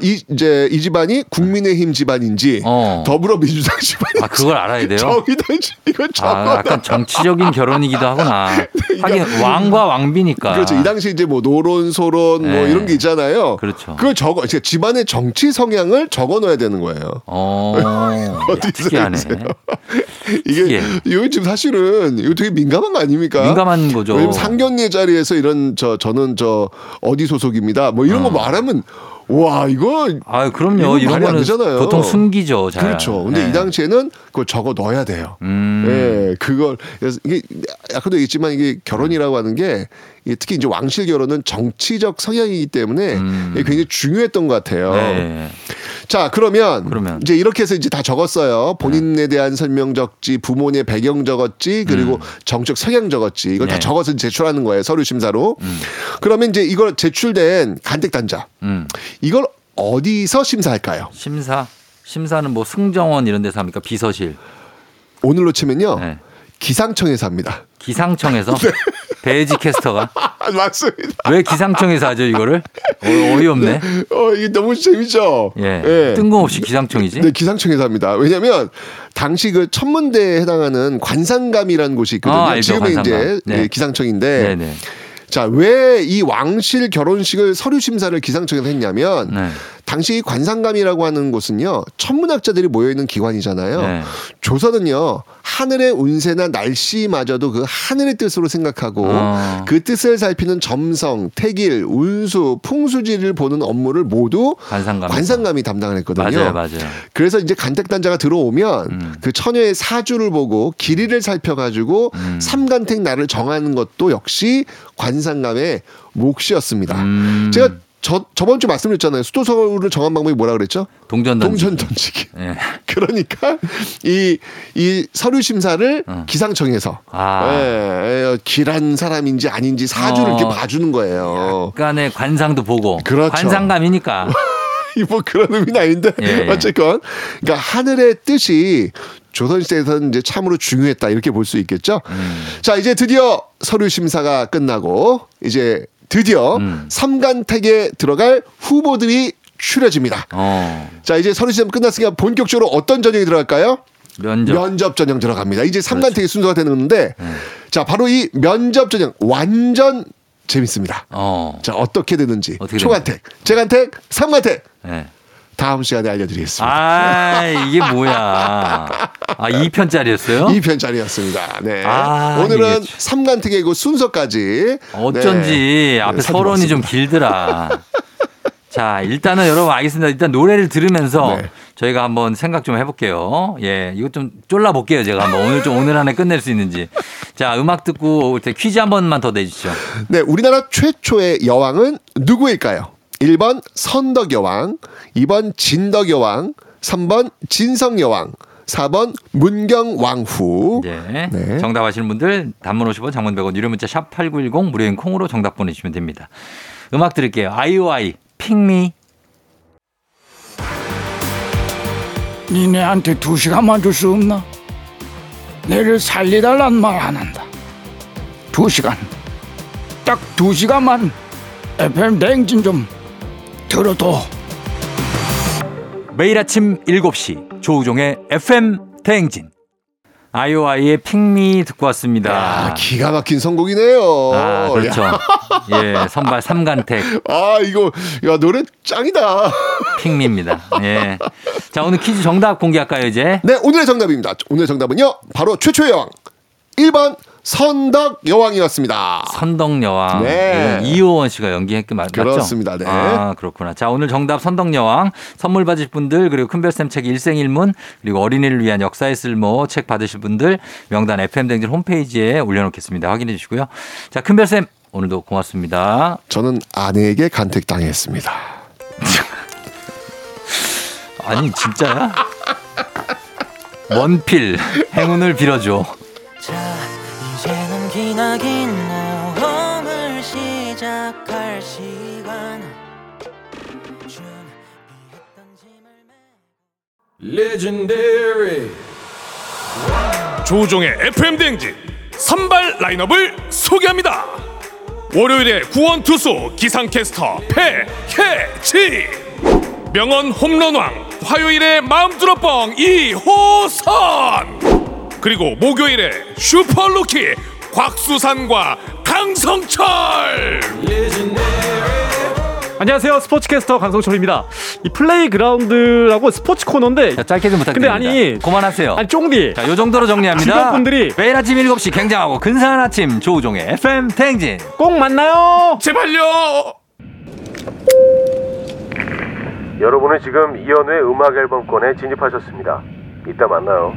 이 집안이 국민의힘 집안인지 더불어민주당 집안인지. 아 그걸 알아야 돼요. 정의당 집안인지. 아 약간 정치적인 결혼이기도 하구나. 그러니까, 하긴 왕과 왕비니까. 그렇죠. 이 당시 이제 뭐 노론소론 네. 뭐 이런 게 있잖아요. 그렇죠. 그걸 그러니까 집안의 정치 성향을 적어놓아야 되는 거예요. 어디 특이하네. 이게 요즘 사실은. 이거 되게 민감한 거 아닙니까? 민감한 거죠. 왜냐면 상견례 자리에서 이런 저는 어디 소속입니다. 뭐 이런 거 말하면 와 이거 아 그럼요 이런 거는 보통 숨기죠. 잘. 그렇죠. 근데 네. 이 당시에는 그걸 적어 넣어야 돼요. 예, 그걸 그래서 이게 아까도 얘기했지만 이게 결혼이라고 하는 게 특히 이제 왕실 결혼은 정치적 성향이기 때문에 굉장히 중요했던 것 같아요. 네. 자 그러면 이제 이렇게 해서 이제 다 적었어요. 본인에 대한 설명 적지, 부모의 배경 적었지, 그리고 정적 성향 적었지. 이걸 네. 다 적어서 제출하는 거예요. 서류 심사로. 그러면 이제 이걸 제출된 간택 단자. 이걸 어디서 심사할까요? 심사는 뭐 승정원 이런 데서 합니까? 비서실. 오늘로 치면요. 네. 기상청에서 합니다. 기상청에서? 네. 배지 캐스터가? 맞습니다. 왜 기상청에서 하죠 이거를? 어이없네. 네. 이게 너무 재밌죠? 예. 네. 뜬금없이 기상청이지? 네. 기상청에서 합니다. 왜냐하면 당시 그 천문대에 해당하는 관상감이라는 곳이 있거든요. 알죠, 지금의 관상감. 이제 네. 기상청인데 네네. 자, 왜 이 왕실 결혼식을 서류 심사를 기상청에서 했냐면 네. 당시 관상감이라고 하는 곳은요 천문학자들이 모여있는 기관이잖아요. 네. 조선은요 하늘의 운세나 날씨마저도 그 하늘의 뜻으로 생각하고 그 뜻을 살피는 점성, 태길, 운수, 풍수지를 보는 업무를 모두 관상감이 담당을 했거든요. 맞아요. 그래서 이제 간택단자가 들어오면 그 처녀의 사주를 보고 길이를 살펴가지고 삼간택 날을 정하는 것도 역시 관상감의 몫이었습니다. 제가 저번 주 말씀드렸잖아요. 수도 서울을 정한 방법이 뭐라 그랬죠? 동전 던지기. 예. 그러니까 이 서류 심사를 기상청에서 길한 사람인지 아닌지 사주를 이렇게 봐주는 거예요. 약간의 관상도 보고. 그렇죠. 관상감이니까. 뭐 그런 의미는 아닌데 어쨌건 그러니까 하늘의 뜻이 조선시대에서는 이제 참으로 중요했다 이렇게 볼 수 있겠죠. 자 이제 드디어 서류 심사가 끝나고 이제. 드디어 삼간택에 들어갈 후보들이 추려집니다. 자 이제 서류 시험 끝났으니까 본격적으로 어떤 전형이 들어갈까요? 면접 전형 들어갑니다. 이제 삼간택의 순서가 되는데 자 바로 이 면접 전형 완전 재밌습니다. 자 어떻게 되는지 초간택, 재간택, 삼간택. 네. 다음 시간에 알려드리겠습니다. 아 이게 뭐야? 아 2편짜리였어요? 2편짜리였습니다. 네. 오늘은 3간택의 그 순서까지. 어쩐지 네. 앞에 서론이 좀 길더라. 자 일단은 여러분 알겠습니다. 일단 노래를 들으면서 네. 저희가 한번 생각 좀 해볼게요. 예, 이거 좀 쫄라 볼게요. 제가 한번 오늘 안에 끝낼 수 있는지. 자 음악 듣고 올 때 퀴즈 한 번만 더 내주시죠. 네, 우리나라 최초의 여왕은 누구일까요? 1번 선덕여왕, 2번 진덕여왕, 3번 진성여왕, 4번 문경왕후. 네. 네. 정답 아시는 분들 단문 50원, 장문 100원, 유료 문자 샵 8910 무료인 콩으로 정답 보내주시면 됩니다. 음악 드릴게요. 아이오아이 핑미. 니네한테 2시간만 줄 수 없나? 내를 살리달란 말 안 한다. 2시간 딱 2시간만 FM 대행진 좀 들어도. 매일 아침 7시 조우종의 FM 대행진. 아이오아이의 핑미 듣고 왔습니다. 야, 기가 막힌 선곡이네요. 아, 그렇죠. 예, 선발 3간택. 아, 이거 노래 짱이다. 핑미입니다. 예. 자, 오늘 퀴즈 정답 공개할까요, 이제? 네, 오늘의 정답입니다. 오늘의 정답은요, 바로 최초의 여왕. 1번, 선덕여왕이었습니다. 선덕여왕. 네. 이호원 씨가 연기했기 맞죠? 그렇습니다. 네. 아, 그렇구나. 자, 오늘 정답 선덕여왕. 선물 받으실 분들, 그리고 큰별쌤 책 일생일문, 그리고 어린이를 위한 역사의 쓸모 책 받으실 분들, 명단 FM댕진 홈페이지에 올려놓겠습니다. 확인해 주시고요. 자, 큰별쌤, 오늘도 고맙습니다. 저는 아내에게 간택당했습니다. 아니, 진짜야? 원필, 행운을 빌어줘. 기나긴 모험을 시작할 시간 준비했던 짐을 레전더리 조종의 FM 대행진 선발 라인업을 소개합니다. 월요일에 구원투수 기상캐스터 배혜지, 명언 홈런왕 화요일에 마음드러뻥 이호선, 그리고 목요일에 슈퍼루키 곽수산과 강성철. 안녕하세요, 스포츠캐스터 강성철입니다. 이 플레이그라운드라고 스포츠 코너인데, 자, 짧게 좀 부탁드립니다. 근데 아니, 그만하세요. 아니, 쫑디. 자, 요 정도로 정리합니다. 주변분들이 매일 아침 7시 굉장하고 근사한 아침 조우종의 FM 대행진 꼭 만나요. 제발요. 여러분은 지금 이현우의 음악 앨범권에 진입하셨습니다. 이따 만나요.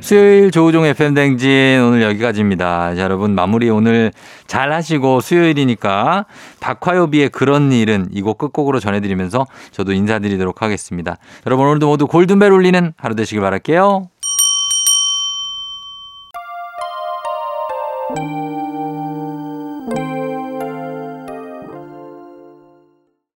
수요일 조우종 FM 대행진 오늘 여기까지입니다. 자, 여러분 마무리 오늘 잘 하시고, 수요일이니까 박화요비의 그런 일은 이 곡 끝곡으로 전해드리면서 저도 인사드리도록 하겠습니다. 여러분 오늘도 모두 골든벨 울리는 하루 되시길 바랄게요.